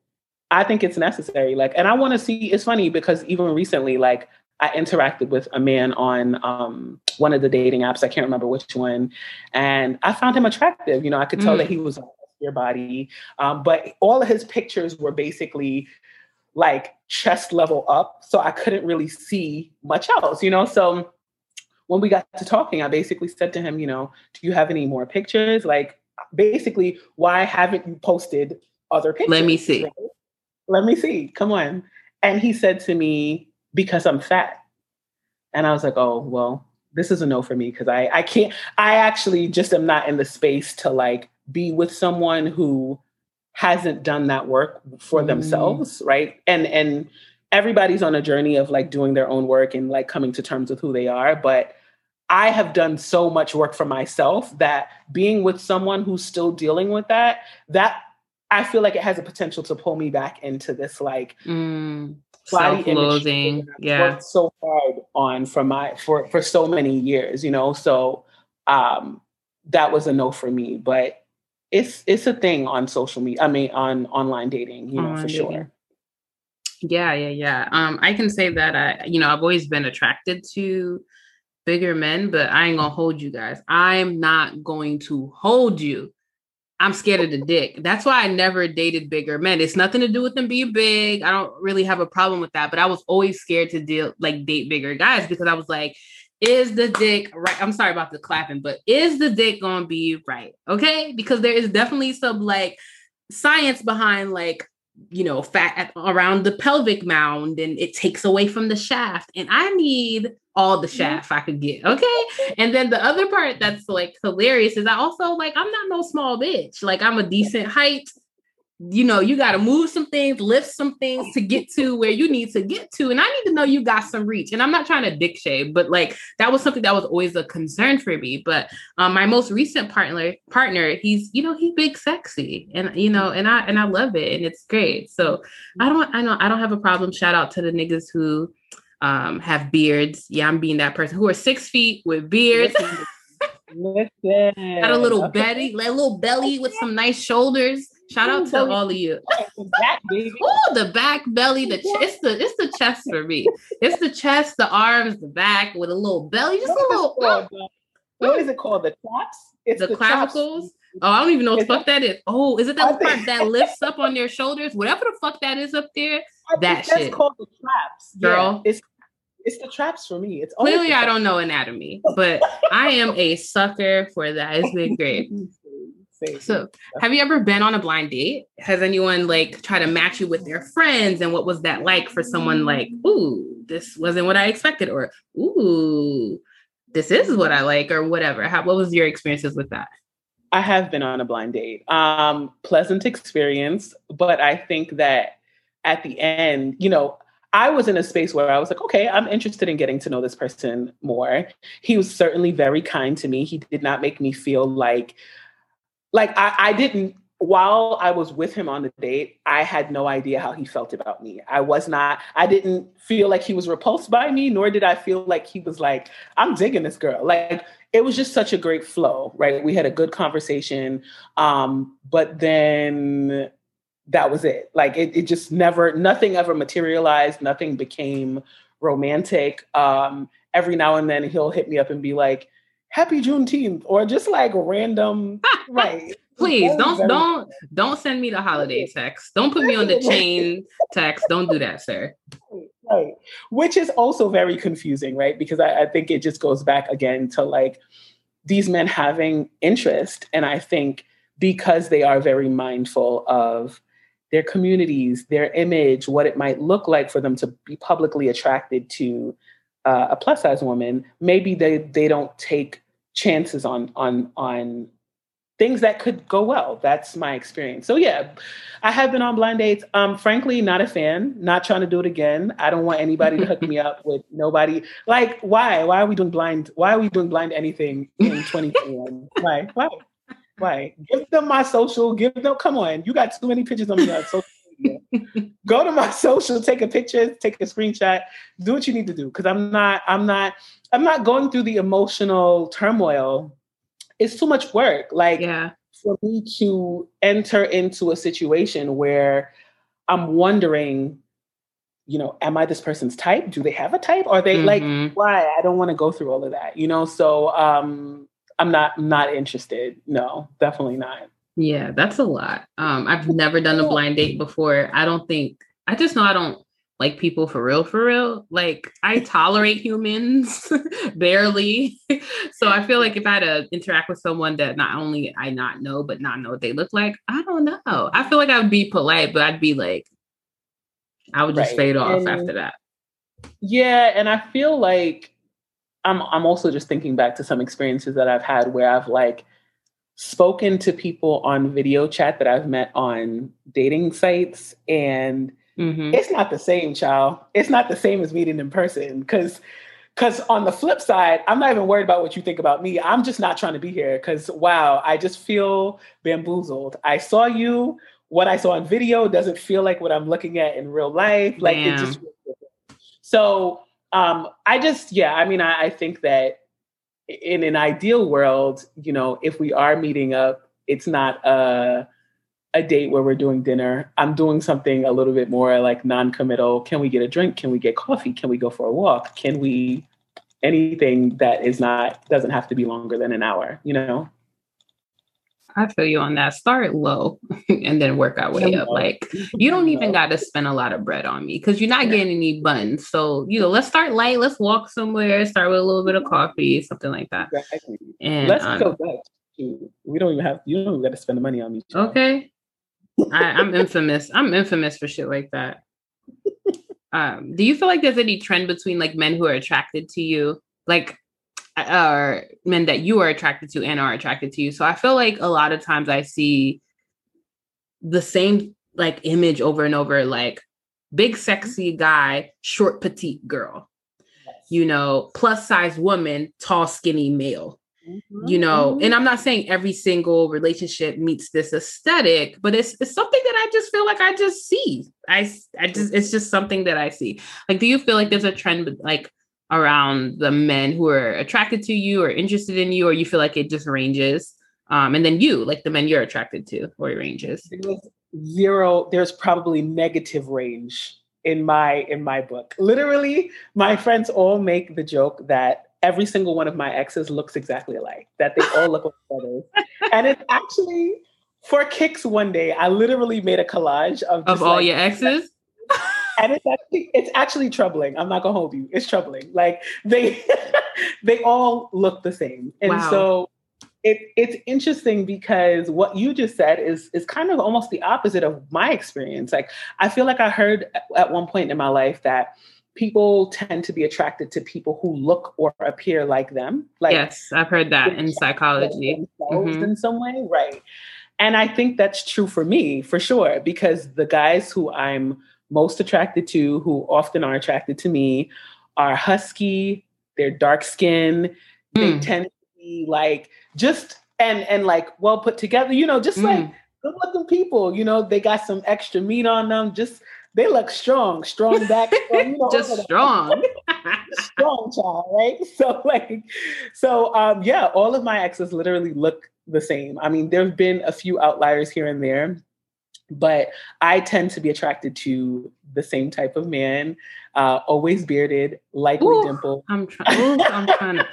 I think it's necessary. Like, and I want to see. It's funny because even recently, like, I interacted with a man on one of the dating apps. I can't remember which one. And I found him attractive. You know, I could tell that he was on your body. But all of his pictures were basically like chest level up. So I couldn't really see much else, you know? So when we got to talking, I basically said to him, you know, do you have any more pictures? Like, basically, why haven't you posted other pictures? Let me see. Come on. And he said to me, because I'm fat. And I was like, oh, well, this is a no for me because I can't, I actually just am not in the space to like be with someone who hasn't done that work for themselves, right? And everybody's on a journey of like doing their own work and like coming to terms with who they are. But I have done so much work for myself that being with someone who's still dealing with that I feel like it has a potential to pull me back into this like, self-loathing. Yeah. Worked so hard on for so many years, you know? So, that was a no for me, but it's a thing on social media. I mean, on online dating, you know, online for dating. Sure. Yeah. I can say that I've always been attracted to bigger men, but I ain't gonna hold you guys. I'm not going to hold you. I'm scared of the dick. That's why I never dated bigger men. It's nothing to do with them being big. I don't really have a problem with that, but I was always scared to date bigger guys because I was like, is the dick right? I'm sorry about the clapping, but is the dick going to be right? Okay. Because there is definitely some like science behind like, you know, fat around the pelvic mound and it takes away from the shaft. And I need all the shaft I could get. Okay. And then the other part that's like hilarious is I also like, I'm not no small bitch. Like I'm a decent height. You know, you got to move some things, lift some things to get to where you need to get to. And I need to know you got some reach. And I'm not trying to dick shave, but like that was something that was always a concern for me. But my most recent partner, he's, you know, he's big sexy and, you know, and I love it and it's great. So I don't have a problem. Shout out to the niggas who have beards. Yeah. I'm being that person who are 6 feet with beards. Listen. Got a little belly, with some nice shoulders. Shout out to all of you. Oh, the back belly, it's the chest for me. It's the chest, the arms, the back with a little belly, just a little. What is it called? The traps? It's the clavicles. Chops. Oh, I don't even know what the fuck that is. Oh, is it that part that lifts up on their shoulders? Whatever the fuck that is up there, that's called the traps, girl. Yeah, it's the traps for me. It's clearly I don't know anatomy, but I am a sucker for that. It's been great. So have you ever been on a blind date? Has anyone like tried to match you with their friends? And what was that like for someone like, ooh, this wasn't what I expected, or ooh, this is what I like, or whatever? What was your experiences with that? I have been on a blind date. Pleasant experience. But I think that at the end, you know, I was in a space where I was like, okay, I'm interested in getting to know this person more. He was certainly very kind to me. He did not make me feel like like I didn't, while I was with him on the date, I had no idea how he felt about me. I didn't feel like he was repulsed by me, nor did I feel like he was like, I'm digging this girl. Like, it was just such a great flow, right? We had a good conversation. But then that was it. Like, it just never, nothing ever materialized. Nothing became romantic. Every now and then he'll hit me up and be like, happy Juneteenth, or just like random, right? Please don't send me the holiday text. Don't put me on the chain text. Don't do that, sir. Right. Which is also very confusing, right? Because I think it just goes back again to like these men having interest. And I think because they are very mindful of their communities, their image, what it might look like for them to be publicly attracted to a plus size woman, maybe they don't take chances on things that could go well. That's my experience. So yeah, I have been on blind dates. Frankly, not a fan, not trying to do it again. I don't want anybody to hook me up with nobody. Like, why? Why are we doing blind anything in 2021? Why? Give them my social, come on. You got too many pictures on me on social media. Go to my social, take a picture, take a screenshot, do what you need to do. Cause I'm not going through the emotional turmoil. It's too much work. Like, yeah, for me to enter into a situation where I'm wondering, you know, am I this person's type? Do they have a type? Are they like, why? I don't want to go through all of that, you know? So I'm not interested. No, definitely not. Yeah, that's a lot. I've never done a blind date before. I just know I don't like people for real. Like, I tolerate humans barely. So I feel like if I had to interact with someone that not only I not know, but not know what they look like, I don't know. I feel like I would be polite, but I'd be like, I would just fade off after that. Yeah. And I feel like I'm also just thinking back to some experiences that I've had where I've like spoken to people on video chat that I've met on dating sites, and it's not the same, child. It's not the same as meeting in person. Cause on the flip side, I'm not even worried about what you think about me. I'm just not trying to be here. Cause wow, I just feel bamboozled. I saw you, what I saw on video doesn't feel like what I'm looking at in real life. Like, damn. It just feels different. So I think that in an ideal world, you know, if we are meeting up, it's not a date where we're doing dinner. I'm doing something a little bit more like non-committal. Can we get a drink? Can we get coffee? Can we go for a walk? Can we, anything that is not, doesn't have to be longer than an hour, you know? I feel you on that. Start low and then work our way up. Like, you don't even got to spend a lot of bread on me because you're not getting any buns. So, you know, let's start light. Let's walk somewhere. Start with a little bit of coffee, something like that. Exactly. And let's go back. You don't even got to spend the money on me. Okay. I'm infamous for shit like that. Do you feel like there's any trend between like men who are attracted to you, like, or men that you are attracted to and are attracted to you? So I feel like a lot of times I see the same like image over and over, like big, sexy guy, short, petite girl, you know, plus size woman, tall, skinny male, you know, and I'm not saying every single relationship meets this aesthetic, but it's something that I just feel like I just see. It's just something that I see. Like, do you feel like there's a trend like around the men who are attracted to you or interested in you, or you feel like it just ranges? And then you, like the men you're attracted to, or it ranges? There's probably negative range in my book. Literally, my friends all make the joke that every single one of my exes looks exactly alike, that they all look like each other. And it's actually, for kicks one day, I literally made a collage of all like, your exes. And it's actually troubling. I'm not gonna hold you. It's troubling. Like they all look the same. And so it's interesting because what you just said is kind of almost the opposite of my experience. Like, I feel like I heard at one point in my life that people tend to be attracted to people who look or appear like them. Like, yes, I've heard that in psychology. In some way, right? And I think that's true for me, for sure, because the guys who I'm most attracted to, who often are attracted to me, are husky, they're dark skinned, they tend to be like just and like well put together, you know, just like good looking people, you know, they got some extra meat on them. Just, they look strong back. You know, just strong. Strong child, right? So like, yeah, all of my exes literally look the same. I mean, there've been a few outliers here and there, but I tend to be attracted to the same type of man, always bearded, lightly dimpled. I'm trying to.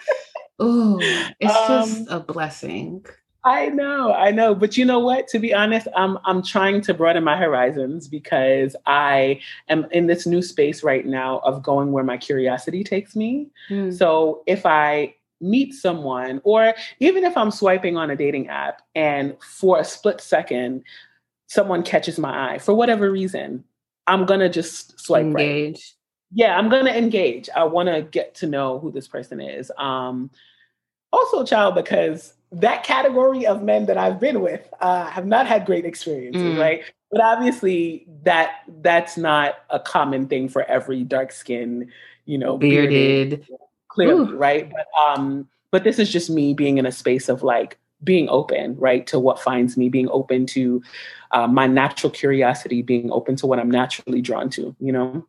Ooh, it's just a blessing. I know. But you know what? To be honest, I'm trying to broaden my horizons because I am in this new space right now of going where my curiosity takes me. So if I meet someone, or even if I'm swiping on a dating app and for a split second, someone catches my eye for whatever reason, I'm going to just swipe engage. Right. Yeah, I'm going to engage. I want to get to know who this person is. Also, child, because that category of men that I've been with have not had great experiences, right? But obviously that's not a common thing for every dark skin, you know, bearded clearly, right? But this is just me being in a space of like being open, right, to what finds me, being open to my natural curiosity, being open to what I'm naturally drawn to, you know?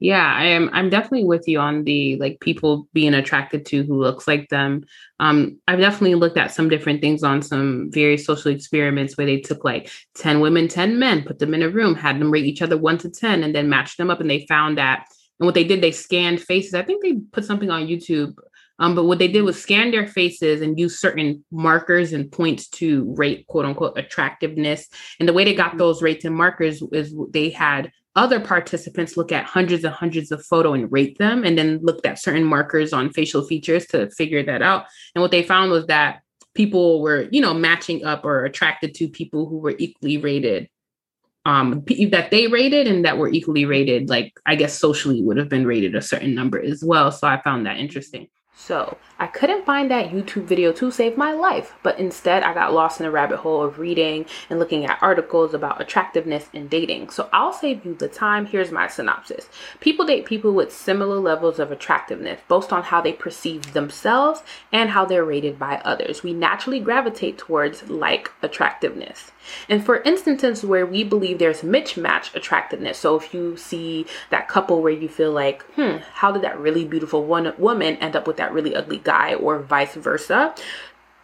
Yeah, I'm definitely with you on the like people being attracted to who looks like them. I've definitely looked at some different things on some various social experiments where they took like 10 women, 10 men, put them in a room, had them rate each other 1 to 10, and then matched them up. And they found that, and what they did, they scanned faces. I think they put something on YouTube. But what they did was scan their faces and use certain markers and points to rate, quote unquote, attractiveness. And the way they got those rates and markers is they had other participants look at hundreds and hundreds of photos and rate them, and then looked at certain markers on facial features to figure that out. And what they found was that people were, you know, matching up or attracted to people who were equally rated, that they rated and that were equally rated, like I guess socially would have been rated a certain number as well. So I found that interesting. So I couldn't find that YouTube video to save my life, but instead I got lost in a rabbit hole of reading and looking at articles about attractiveness and dating. So I'll save you the time. Here's my synopsis. People date people with similar levels of attractiveness based on how they perceive themselves and how they're rated by others. We naturally gravitate towards like attractiveness. And for instances where we believe there's mismatch attractiveness, so if you see that couple where you feel like, how did that really beautiful one woman end up with that really ugly guy, or vice versa,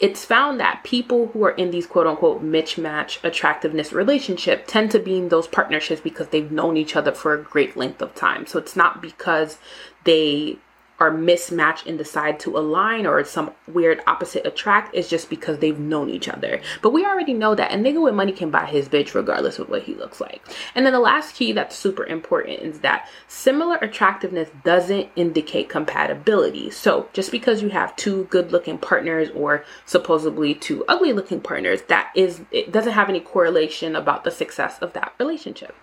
it's found that people who are in these quote-unquote mismatch attractiveness relationship tend to be in those partnerships because they've known each other for a great length of time. So it's not because they are mismatched and decide to align or some weird opposite attract. It's just because they've known each other. But we already know that a nigga with money can buy his bitch regardless of what he looks like. And then the last key that's super important is that similar attractiveness doesn't indicate compatibility. So just because you have two good looking partners or supposedly two ugly looking partners, it doesn't have any correlation about the success of that relationship.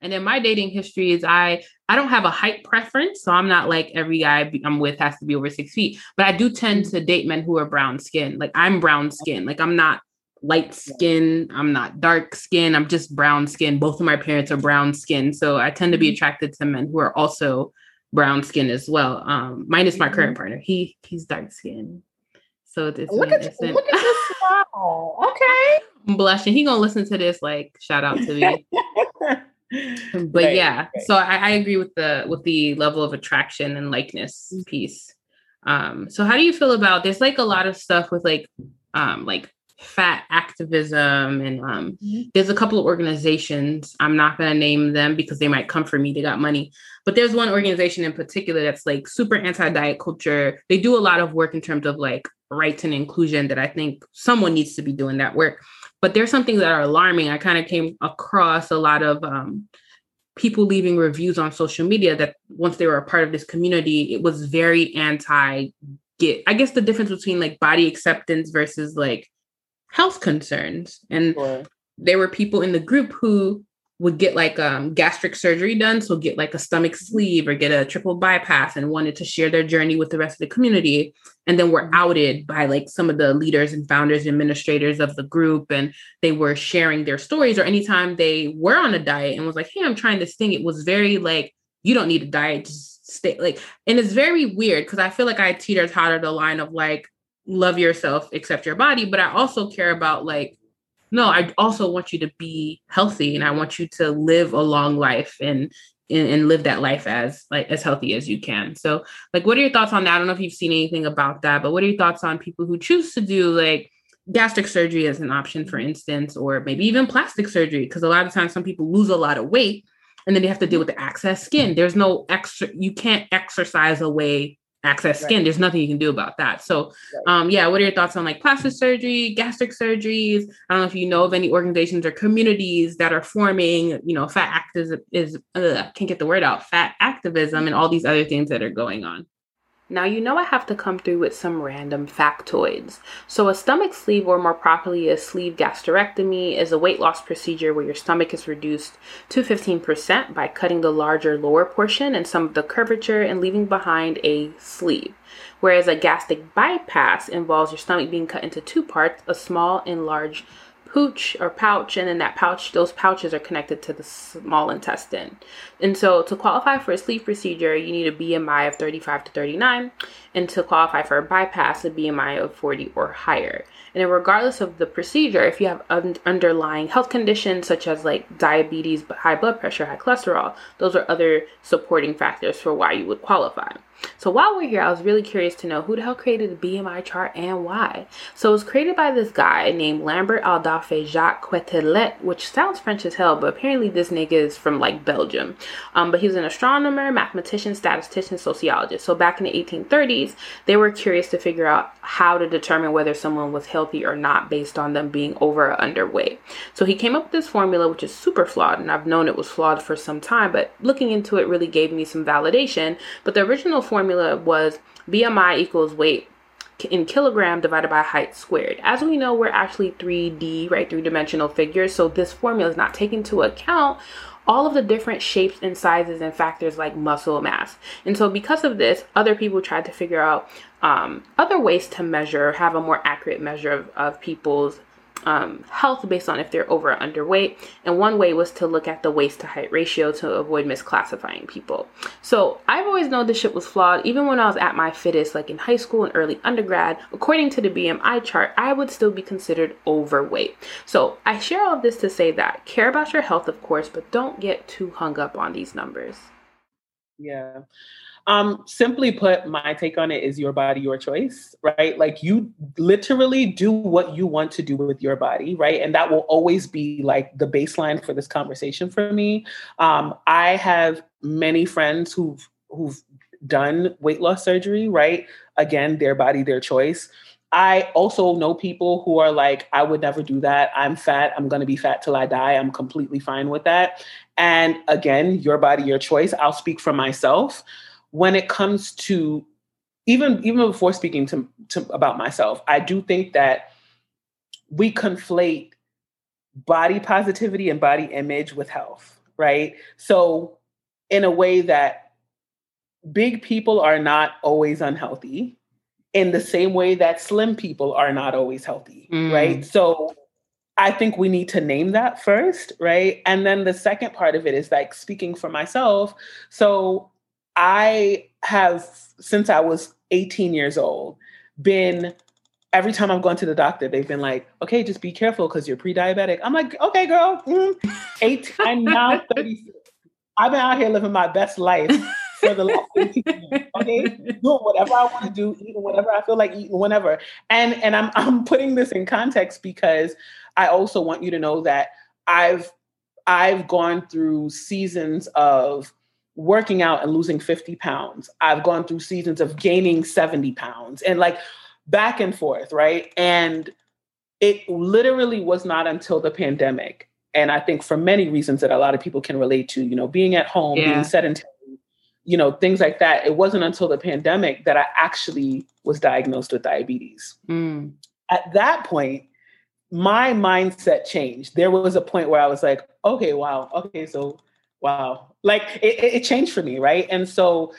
And then my dating history is I don't have a height preference. So I'm not like every guy I'm with has to be over 6 feet, but I do tend to date men who are brown skin. Like I'm brown skin. Like I'm not light skin. I'm not dark skin. I'm just brown skin. Both of my parents are brown skin. So I tend to be attracted to men who are also brown skin as well. Minus my current partner. He's dark skin. So it's look at this smile. Okay. I'm blushing. He gonna listen to this, like, shout out to me. But right, yeah, right. So I agree with the level of attraction and likeness piece. So how do you feel about, there's like a lot of stuff with like fat activism, and there's a couple of organizations, I'm not going to name them because they might come for me, they got money, but there's one organization in particular that's like super anti-diet culture. They do a lot of work in terms of like rights and inclusion that I think someone needs to be doing that work. But there's some things that are alarming. I kind of came across a lot of people leaving reviews on social media that once they were a part of this community, it was very I guess the difference between like body acceptance versus like health concerns. And there were people in the group who would get like gastric surgery done. So get like a stomach sleeve or get a triple bypass, and wanted to share their journey with the rest of the community. And then were outed by like some of the leaders and founders, administrators of the group. And they were sharing their stories, or anytime they were on a diet and was like, hey, I'm trying this thing, it was very like, you don't need a diet. Just stay like, and it's very weird because I feel like I teeter-totter the line of like, love yourself, accept your body, but I also care about like, no, I also want you to be healthy and I want you to live a long life and live that life as like as healthy as you can. So like, what are your thoughts on that? I don't know if you've seen anything about that, but what are your thoughts on people who choose to do like gastric surgery as an option, for instance, or maybe even plastic surgery? Because a lot of times some people lose a lot of weight and then they have to deal with the excess skin. There's no extra, you can't exercise away excess skin. Right. There's nothing you can do about that. So yeah, what are your thoughts on like plastic surgery, gastric surgeries? I don't know if you know of any organizations or communities that are forming, you know, fat activism is, can't get the word out, fat activism and all these other things that are going on. Now, you know I have to come through with some random factoids. So a stomach sleeve, or more properly a sleeve gastrectomy, is a weight loss procedure where your stomach is reduced to 15% by cutting the larger lower portion and some of the curvature and leaving behind a sleeve. Whereas a gastric bypass involves your stomach being cut into two parts, a small and large pooch or pouch, and then that pouch, those pouches are connected to the small intestine. And so to qualify for a sleeve procedure, you need a BMI of 35 to 39, and to qualify for a bypass, a BMI of 40 or higher. And then regardless of the procedure, if you have underlying health conditions such as like diabetes, high blood pressure, high cholesterol, those are other supporting factors for why you would qualify. So while we're here, I was really curious to know who the hell created the BMI chart and why. So it was created by this guy named Lambert Adolphe Jacques Quetelet, which sounds French as hell, but apparently this nigga is from like Belgium. But he was an astronomer, mathematician, statistician, sociologist. So back in the 1830s, they were curious to figure out how to determine whether someone was healthy or not based on them being over or underweight. So he came up with this formula, which is super flawed, and I've known it was flawed for some time, but looking into it really gave me some validation. But the original formula was BMI equals weight in kilogram divided by height squared. As we know, we're actually 3D, right? Three-dimensional figures. So this formula is not taking into account all of the different shapes and sizes and factors like muscle mass. And so because of this, other people tried to figure out other ways to measure, have a more accurate measure of people's health based on if they're over or underweight. And one way was to look at the waist to height ratio to avoid misclassifying people. So I've always known this shit was flawed. Even when I was at my fittest, like in high school and early undergrad, according to the BMI chart, I would still be considered overweight. So I share all of this to say that care about your health, of course, but don't get too hung up on these numbers. Yeah. Simply put, my take on it is your body, your choice, right? Like you literally do what you want to do with your body, right? And that will always be like the baseline for this conversation for me. I have many friends who've done weight loss surgery, right? Again, their body, their choice. I also know people who are like, I would never do that. I'm fat. I'm going to be fat till I die. I'm completely fine with that. And again, your body, your choice. I'll speak for myself. When it comes to, even before speaking to about myself, I do think that we conflate body positivity and body image with health, right? So in a way that big people are not always unhealthy in the same way that slim people are not always healthy, right? So I think we need to name that first, right? And then the second part of it is like speaking for myself. So I have, since I was 18 years old, been, every time I've gone to the doctor, they've been like, okay, just be careful because you're pre-diabetic. I'm like, okay, girl, 18, I'm now 36. I've been out here living my best life for the last 18 years, okay? Doing whatever I want to do, eating whatever I feel like eating, whenever. And I'm putting this in context because I also want you to know that I've gone through seasons of working out and losing 50 pounds. I've gone through seasons of gaining 70 pounds and like back and forth, right? And it literally was not until the pandemic. And I think for many reasons that a lot of people can relate to, you know, being at home, being sedentary, you know, things like that. It wasn't until the pandemic that I actually was diagnosed with diabetes. At that point, my mindset changed. There was a point where I was like, okay, wow. Okay. So wow. Like it changed for me. Right. And so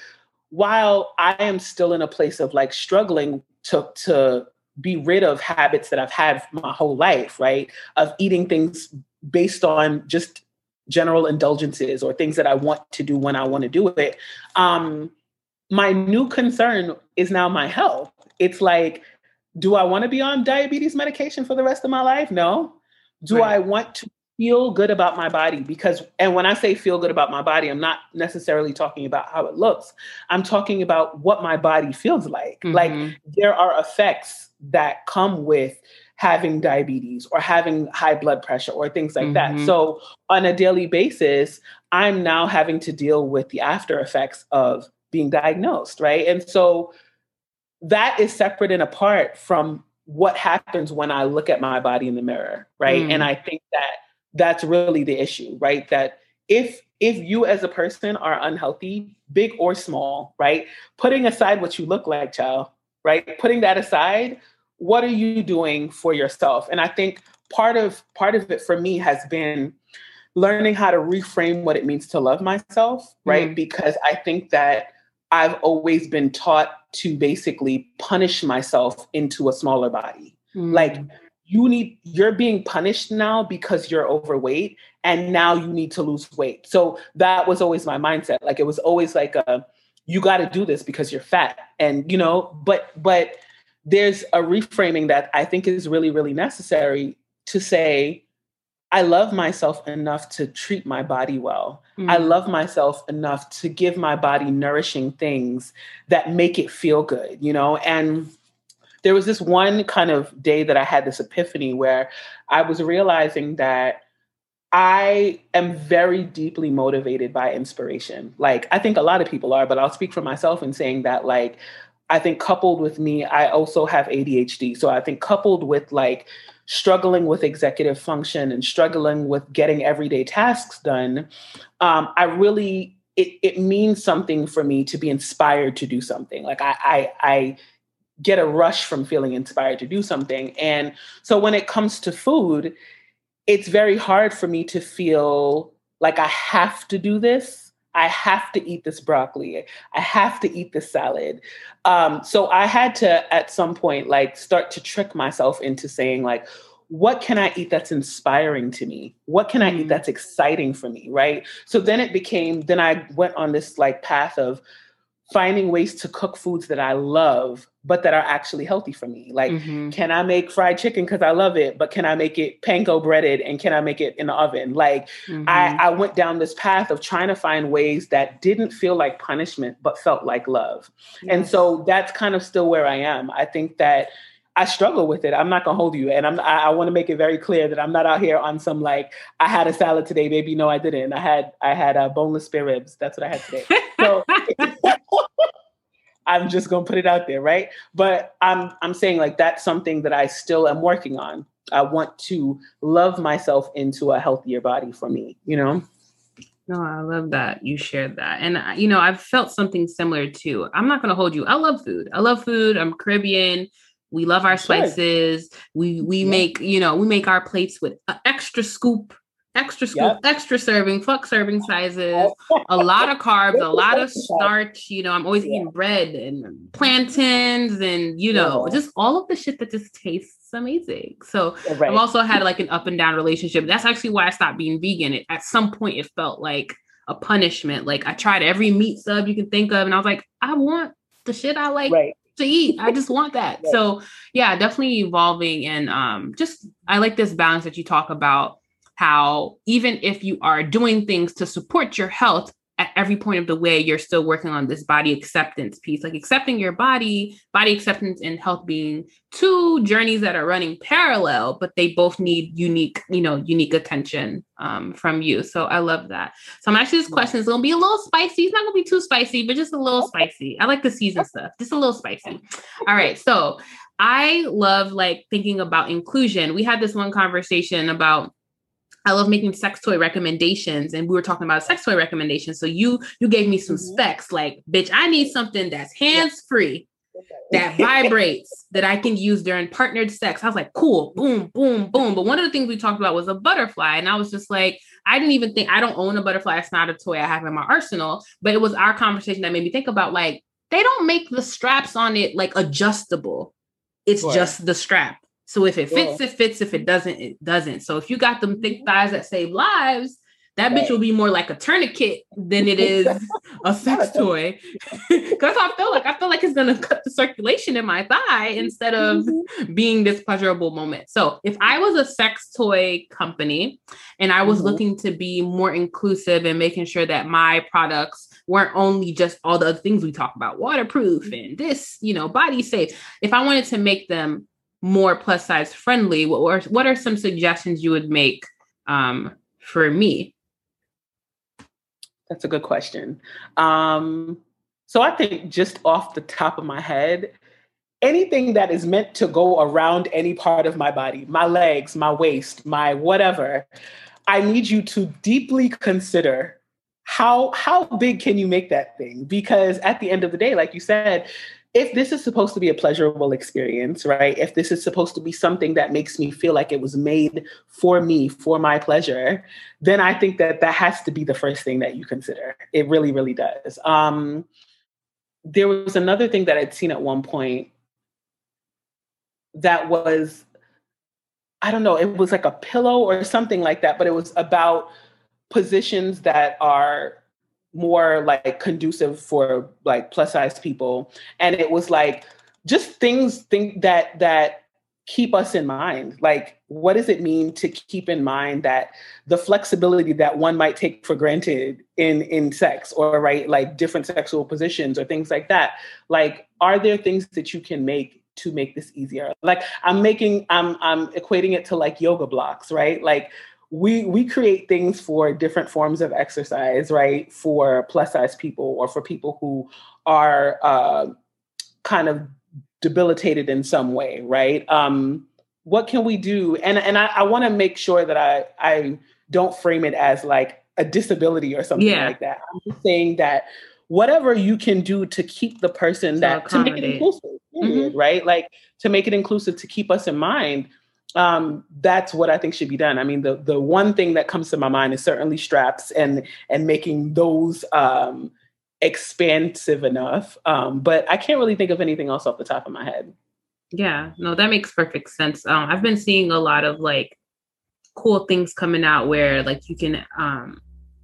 while I am still in a place of like struggling to be rid of habits that I've had my whole life, right. Of eating things based on just general indulgences or things that I want to do when I want to do it. My new concern is now my health. It's like, Do I want to be on diabetes medication for the rest of my life? No. Do I want to feel good about my body? Because, and when I say feel good about my body, I'm not necessarily talking about how it looks. I'm talking about what my body feels like. Mm-hmm. Like, there are effects that come with having diabetes or having high blood pressure or things like mm-hmm. that. So on a daily basis, I'm now having to deal with the after effects of being diagnosed, right? And so that is separate and apart from what happens when I look at my body in the mirror, right? Mm. And I think that that's really the issue, right? That if you as a person are unhealthy, big or small, right? Putting aside what you look like, child, right? Putting that aside, what are you doing for yourself? And I think part of it for me has been learning how to reframe what it means to love myself, right? Mm. Because I think that I've always been taught to basically punish myself into a smaller body. Mm. Like, you're being punished now because you're overweight, and now you need to lose weight. So that was always my mindset. Like, it was always like, you got to do this because you're fat. And, you know, but there's a reframing that I think is really, really necessary to say, I love myself enough to treat my body well. Mm. I love myself enough to give my body nourishing things that make it feel good, you know? And there was this one kind of day that I had this epiphany where I was realizing that I am very deeply motivated by inspiration. Like, I think a lot of people are, but I'll speak for myself in saying that, like, I think coupled with me, I also have ADHD. So I think coupled with, like, struggling with executive function and struggling with getting everyday tasks done, it means something for me to be inspired to do something. Like, I get a rush from feeling inspired to do something. And so when it comes to food, it's very hard for me to feel like I have to do this. I have to eat this broccoli. I have to eat this salad. So I had to, at some point, like, start to trick myself into saying, like, what can I eat that's inspiring to me? What can I eat that's exciting for me, right? So then then I went on this, like, path of finding ways to cook foods that I love, but that are actually healthy for me. Like, mm-hmm. can I make fried chicken because I love it, but can I make it panko breaded, and can I make it in the oven? Like, mm-hmm. I went down this path of trying to find ways that didn't feel like punishment, but felt like love. Yes. And so that's kind of still where I am. I think that I struggle with it. I'm not gonna hold you. And I want to make it very clear that I'm not out here on some, like, I had a salad today, baby. No, I didn't. I had boneless spare ribs. That's what I had today. So I'm just going to put it out there. Right. But I'm saying, like, that's something that I still am working on. I want to love myself into a healthier body for me, you know? No, I love that you shared that. And, you know, I've felt something similar too. I'm not going to hold you. I love food. I'm Caribbean. We love our spices. Sure. We make our plates with extra scoop, yep. extra serving, fuck serving sizes, a lot of carbs, a lot of starch. You know, I'm always eating bread and plantains and, you know, just all of the shit that just tastes amazing. So right. I've also had, like, an up and down relationship. That's actually why I stopped being vegan. At some point, it felt like a punishment. Like, I tried every meat sub you can think of, and I was like, I want the shit I like. Right. to eat. I just want that. Right. So yeah, definitely evolving. And just, I like this balance that you talk about, how even if you are doing things to support your health, at every point of the way, you're still working on this body acceptance piece, like accepting your body acceptance and health being two journeys that are running parallel, but they both need unique attention from you. So I love that. So I'm actually, this question is going to be a little spicy. It's not going to be too spicy, but just a little spicy. I like the seasoned stuff, just a little spicy. All right. So I love, like, thinking about inclusion. We had this one conversation about, I love making sex toy recommendations, and we were talking about sex toy recommendations. So you gave me some specs, like, bitch, I need something that's hands-free, that vibrates, that I can use during partnered sex. I was like, cool, boom, boom, boom. But one of the things we talked about was a butterfly. And I was just like, I didn't even think, I don't own a butterfly. It's not a toy I have in my arsenal, but it was our conversation that made me think about, like, they don't make the straps on it, like, adjustable. It's just the strap. So if it fits, it fits. If it doesn't, it doesn't. So if you got them thick thighs that save lives, that bitch will be more like a tourniquet than it is a sex toy. Because I feel like it's going to cut the circulation in my thigh instead of being this pleasurable moment. So if I was a sex toy company and I was looking to be more inclusive and making sure that my products weren't only just all the other things we talk about, waterproof and this, you know, body safe. If I wanted to make them more plus size friendly, what are some suggestions you would make for me? That's a good question. So I think just off the top of my head, anything that is meant to go around any part of my body, my legs, my waist, my whatever, I need you to deeply consider how big can you make that thing? Because at the end of the day, like you said, if this is supposed to be a pleasurable experience, right? If this is supposed to be something that makes me feel like it was made for me, for my pleasure, then I think that has to be the first thing that you consider. It really, really does. There was another thing that I'd seen at one point that was, I don't know, it was like a pillow or something like that, but it was about positions that are more like conducive for like plus size people. And it was like, just things that keep us in mind. Like, what does it mean to keep in mind that the flexibility that one might take for granted in sex or right, like different sexual positions or things like that. Like, are there things that you can make to make this easier? Like I'm equating it to like yoga blocks, right? Like, We create things for different forms of exercise, right? For plus size people or for people who are kind of debilitated in some way, right? What can we do? And I want to make sure that I don't frame it as like a disability or something like that. I'm just saying that whatever you can do to keep the person to make it inclusive, right? Like to make it inclusive, to keep us in mind. That's what I think should be done. I mean, the one thing that comes to my mind is certainly straps and making those expansive enough. But I can't really think of anything else off the top of my head. Yeah, no, that makes perfect sense. I've been seeing a lot of like cool things coming out where like you can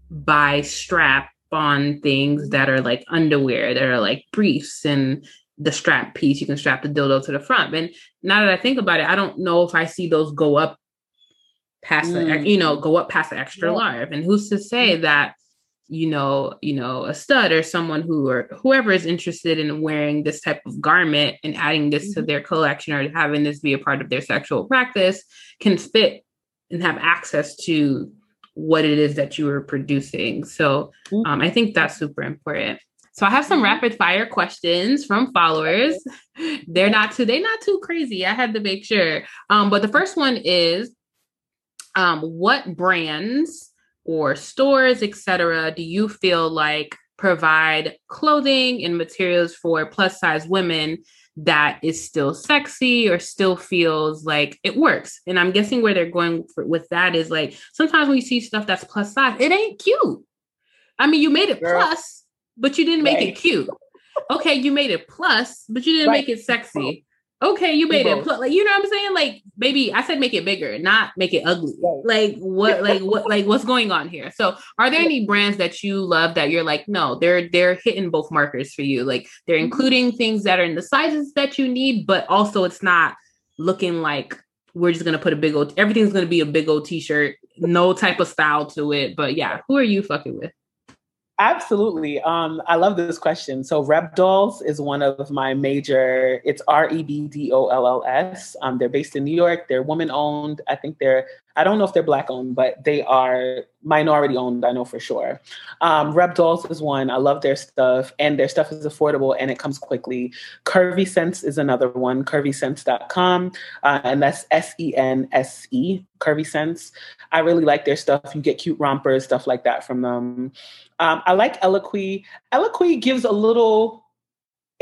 buy strap on things that are like underwear, that are like briefs and the strap piece, you can strap the dildo to the front. And now that I think about it, I don't know if I see those go up past the extra large. And who's to say that, you know, a stud or someone whoever is interested in wearing this type of garment and adding this to their collection or having this be a part of their sexual practice can fit and have access to what it is that you are producing. So I think that's super important. So I have some rapid fire questions from followers. They're not too crazy. I had to make sure. But the first one is, what brands or stores, etc., do you feel like provide clothing and materials for plus size women that is still sexy or still feels like it works? And I'm guessing where they're going with that is like, sometimes when you see stuff that's plus size, it ain't cute. I mean, you made it plus. But you didn't make it cute. Okay, you made it plus, but you didn't make it sexy. Okay, you made it plus. Like, you know what I'm saying? Like, maybe I said make it bigger, not make it ugly. Right. Like what? Like what? Like what's going on here? So, are there any brands that you love that you're like, no, they're hitting both markers for you? Like they're including things that are in the sizes that you need, but also it's not looking like we're just gonna put a big old. Everything's gonna be a big old t-shirt, no type of style to it. But yeah, who are you fucking with? Absolutely. I love this question. So Rebdolls is one of my major, it's Rebdolls. They're based in New York. They're woman owned. I think I don't know if they're Black owned, but they are minority owned. I know for sure. Rebdolls is one. I love their stuff and their stuff is affordable and it comes quickly. Curvy Sense is another one, curvysense.com. And that's Sense, Curvy Sense. I really like their stuff. You get cute rompers, stuff like that from them. I like Eloquii. Eloquii gives a little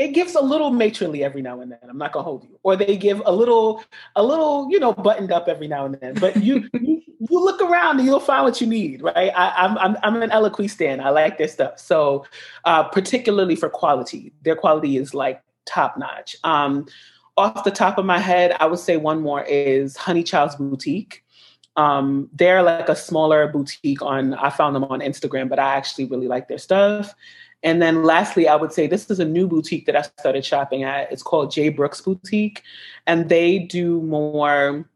matronly every now and then. I'm not gonna hold you. Or they give a little, you know, buttoned up every now and then. But you look around and you'll find what you need, right? I'm an Eloquii stan. I like their stuff. So particularly for quality, their quality is like top notch. Off the top of my head, I would say one more is Honey Child's Boutique. They're like a smaller boutique I found them on Instagram, but I actually really like their stuff. And then lastly, I would say this is a new boutique that I started shopping at. It's called Jay Brooks Boutique. And they do more,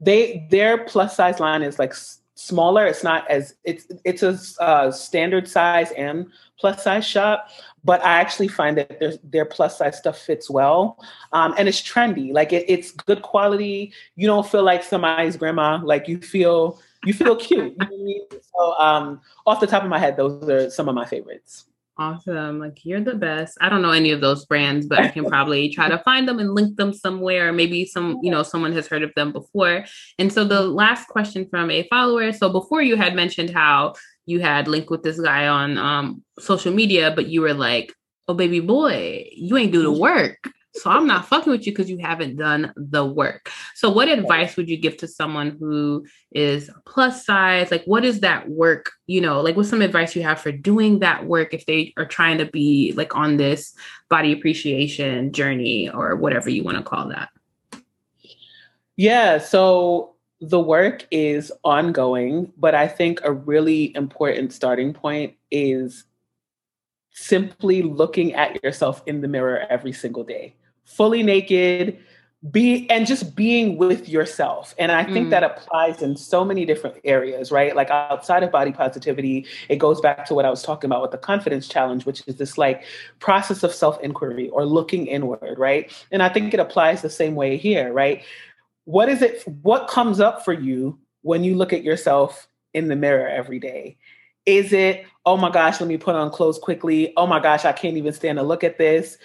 their plus size line is like smaller. It's not as, it's a standard size and plus size shop. But I actually find that their plus size stuff fits well. And it's trendy. Like it's good quality. You don't feel like somebody's grandma. Like you feel cute. You know what I mean? So off the top of my head, those are some of my favorites. Awesome. Like you're the best. I don't know any of those brands, but I can probably try to find them and link them somewhere. Maybe someone has heard of them before. And so the last question from a follower. So before you had mentioned how you had linked with this guy on social media, but you were like, oh, baby boy, you ain't do the work. So I'm not fucking with you because you haven't done the work. So what advice would you give to someone who is plus size? Like, what is that work? Like what's some advice you have for doing that work if they are trying to be like on this body appreciation journey or whatever you want to call that? Yeah. So the work is ongoing, but I think a really important starting point is simply looking at yourself in the mirror every single day, fully naked, and just being with yourself. And I think that applies in so many different areas, right? Like outside of body positivity, it goes back to what I was talking about with the confidence challenge, which is this like process of self-inquiry or looking inward, right? And I think it applies the same way here, right? What comes up for you when you look at yourself in the mirror every day? Is it, oh my gosh, let me put on clothes quickly. Oh my gosh, I can't even stand to look at this.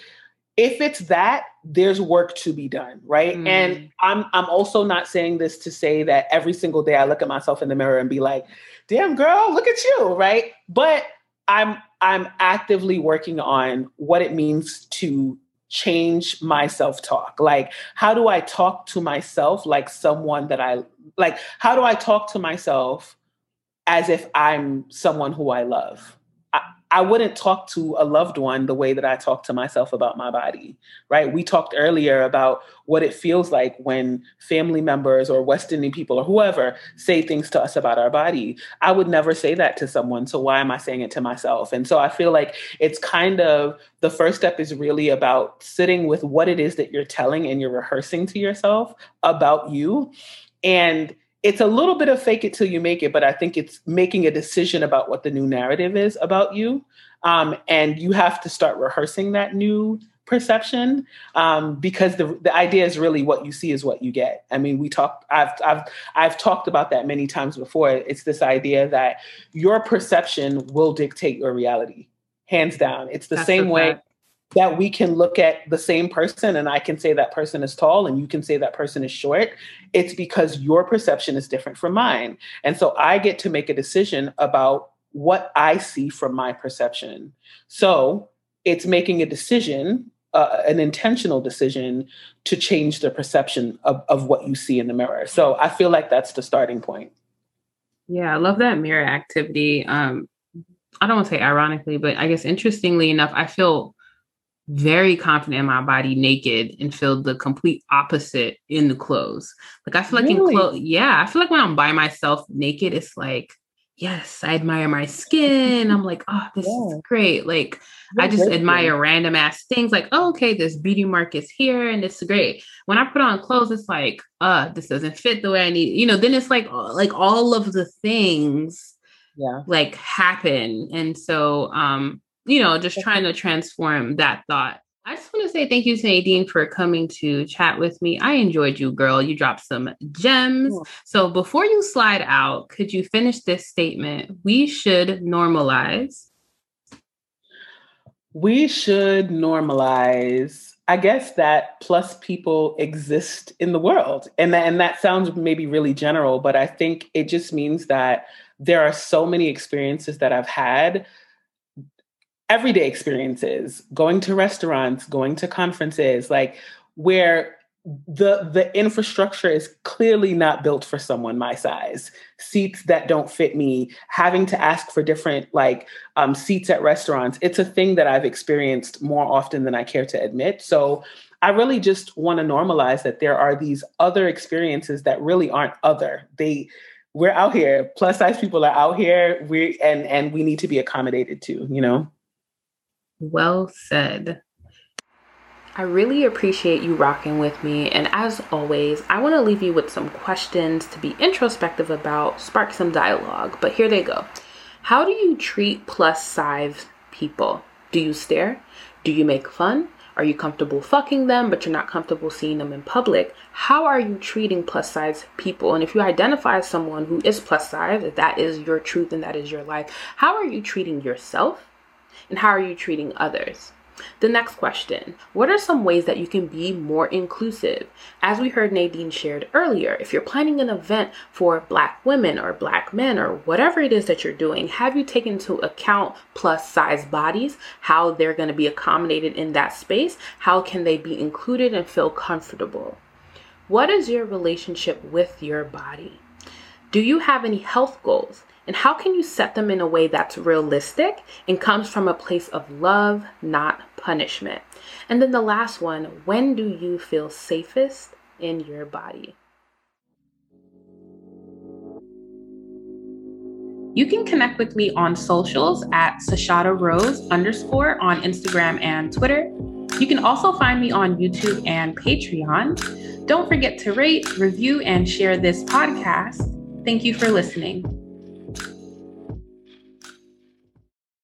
If it's that, there's work to be done, right? Mm. And I'm also not saying this to say that every single day I look at myself in the mirror and be like, damn girl, look at you, right? But I'm actively working on what it means to change my self-talk. Like, how do I talk to myself how do I talk to myself as if I'm someone who I love? I wouldn't talk to a loved one the way that I talk to myself about my body, right? We talked earlier about what it feels like when family members or West Indian people or whoever say things to us about our body. I would never say that to someone. So why am I saying it to myself? And so I feel like it's kind of, the first step is really about sitting with what it is that you're telling and you're rehearsing to yourself about you. And it's a little bit of fake it till you make it, but I think it's making a decision about what the new narrative is about you. And you have to start rehearsing that new perception because the idea is really what you see is what you get. I mean, I've talked about that many times before. It's this idea that your perception will dictate your reality, hands down. It's the same way that we can look at the same person and I can say that person is tall and you can say that person is short. It's because your perception is different from mine. And so I get to make a decision about what I see from my perception. So it's making a decision, an intentional decision to change the perception of what you see in the mirror. So I feel like that's the starting point. Yeah, I love that mirror activity. I don't want to say ironically, but I guess interestingly enough, I feel very confident in my body naked and feel the complete opposite in the clothes. Like I feel like really? In clothes. Yeah. I feel like when I'm by myself naked, it's like, yes, I admire my skin. I'm like, oh, this is great. Like I just admire random ass things like, oh, okay, this beauty mark is here and it's great. When I put on clothes, it's like, this doesn't fit the way I need, then it's like all of the things like happen. And so, just trying to transform that thought. I just want to say thank you to Nadine for coming to chat with me. I enjoyed you, girl. You dropped some gems. Cool. So before you slide out, could you finish this statement? We should normalize. We should normalize, I guess, that plus people exist in the world. And that sounds maybe really general, but I think it just means that there are so many experiences that I've had, everyday experiences, going to restaurants, going to conferences, like where the infrastructure is clearly not built for someone my size. Seats that don't fit me, having to ask for different seats at restaurants. It's a thing that I've experienced more often than I care to admit. So I really just want to normalize that there are these other experiences that really aren't other. We're out here. Plus size people are out here. And we need to be accommodated to, you know? Well said. I really appreciate you rocking with me. And as always, I want to leave you with some questions to be introspective about, spark some dialogue, but here they go. How do you treat plus size people? Do you stare? Do you make fun? Are you comfortable fucking them, but you're not comfortable seeing them in public? How are you treating plus size people? And if you identify as someone who is plus size, if that is your truth and that is your life, how are you treating yourself? And how are you treating others? The next question, what are some ways that you can be more inclusive? As we heard Nadine shared earlier, if you're planning an event for Black women or Black men or whatever it is that you're doing, have you taken into account plus size bodies, how they're going to be accommodated in that space? How can they be included and feel comfortable? What is your relationship with your body? Do you have any health goals? And how can you set them in a way that's realistic and comes from a place of love, not punishment? And then the last one, when do you feel safest in your body? You can connect with me on socials at @SashataRose_ on Instagram and Twitter. You can also find me on YouTube and Patreon. Don't forget to rate, review, and share this podcast. Thank you for listening.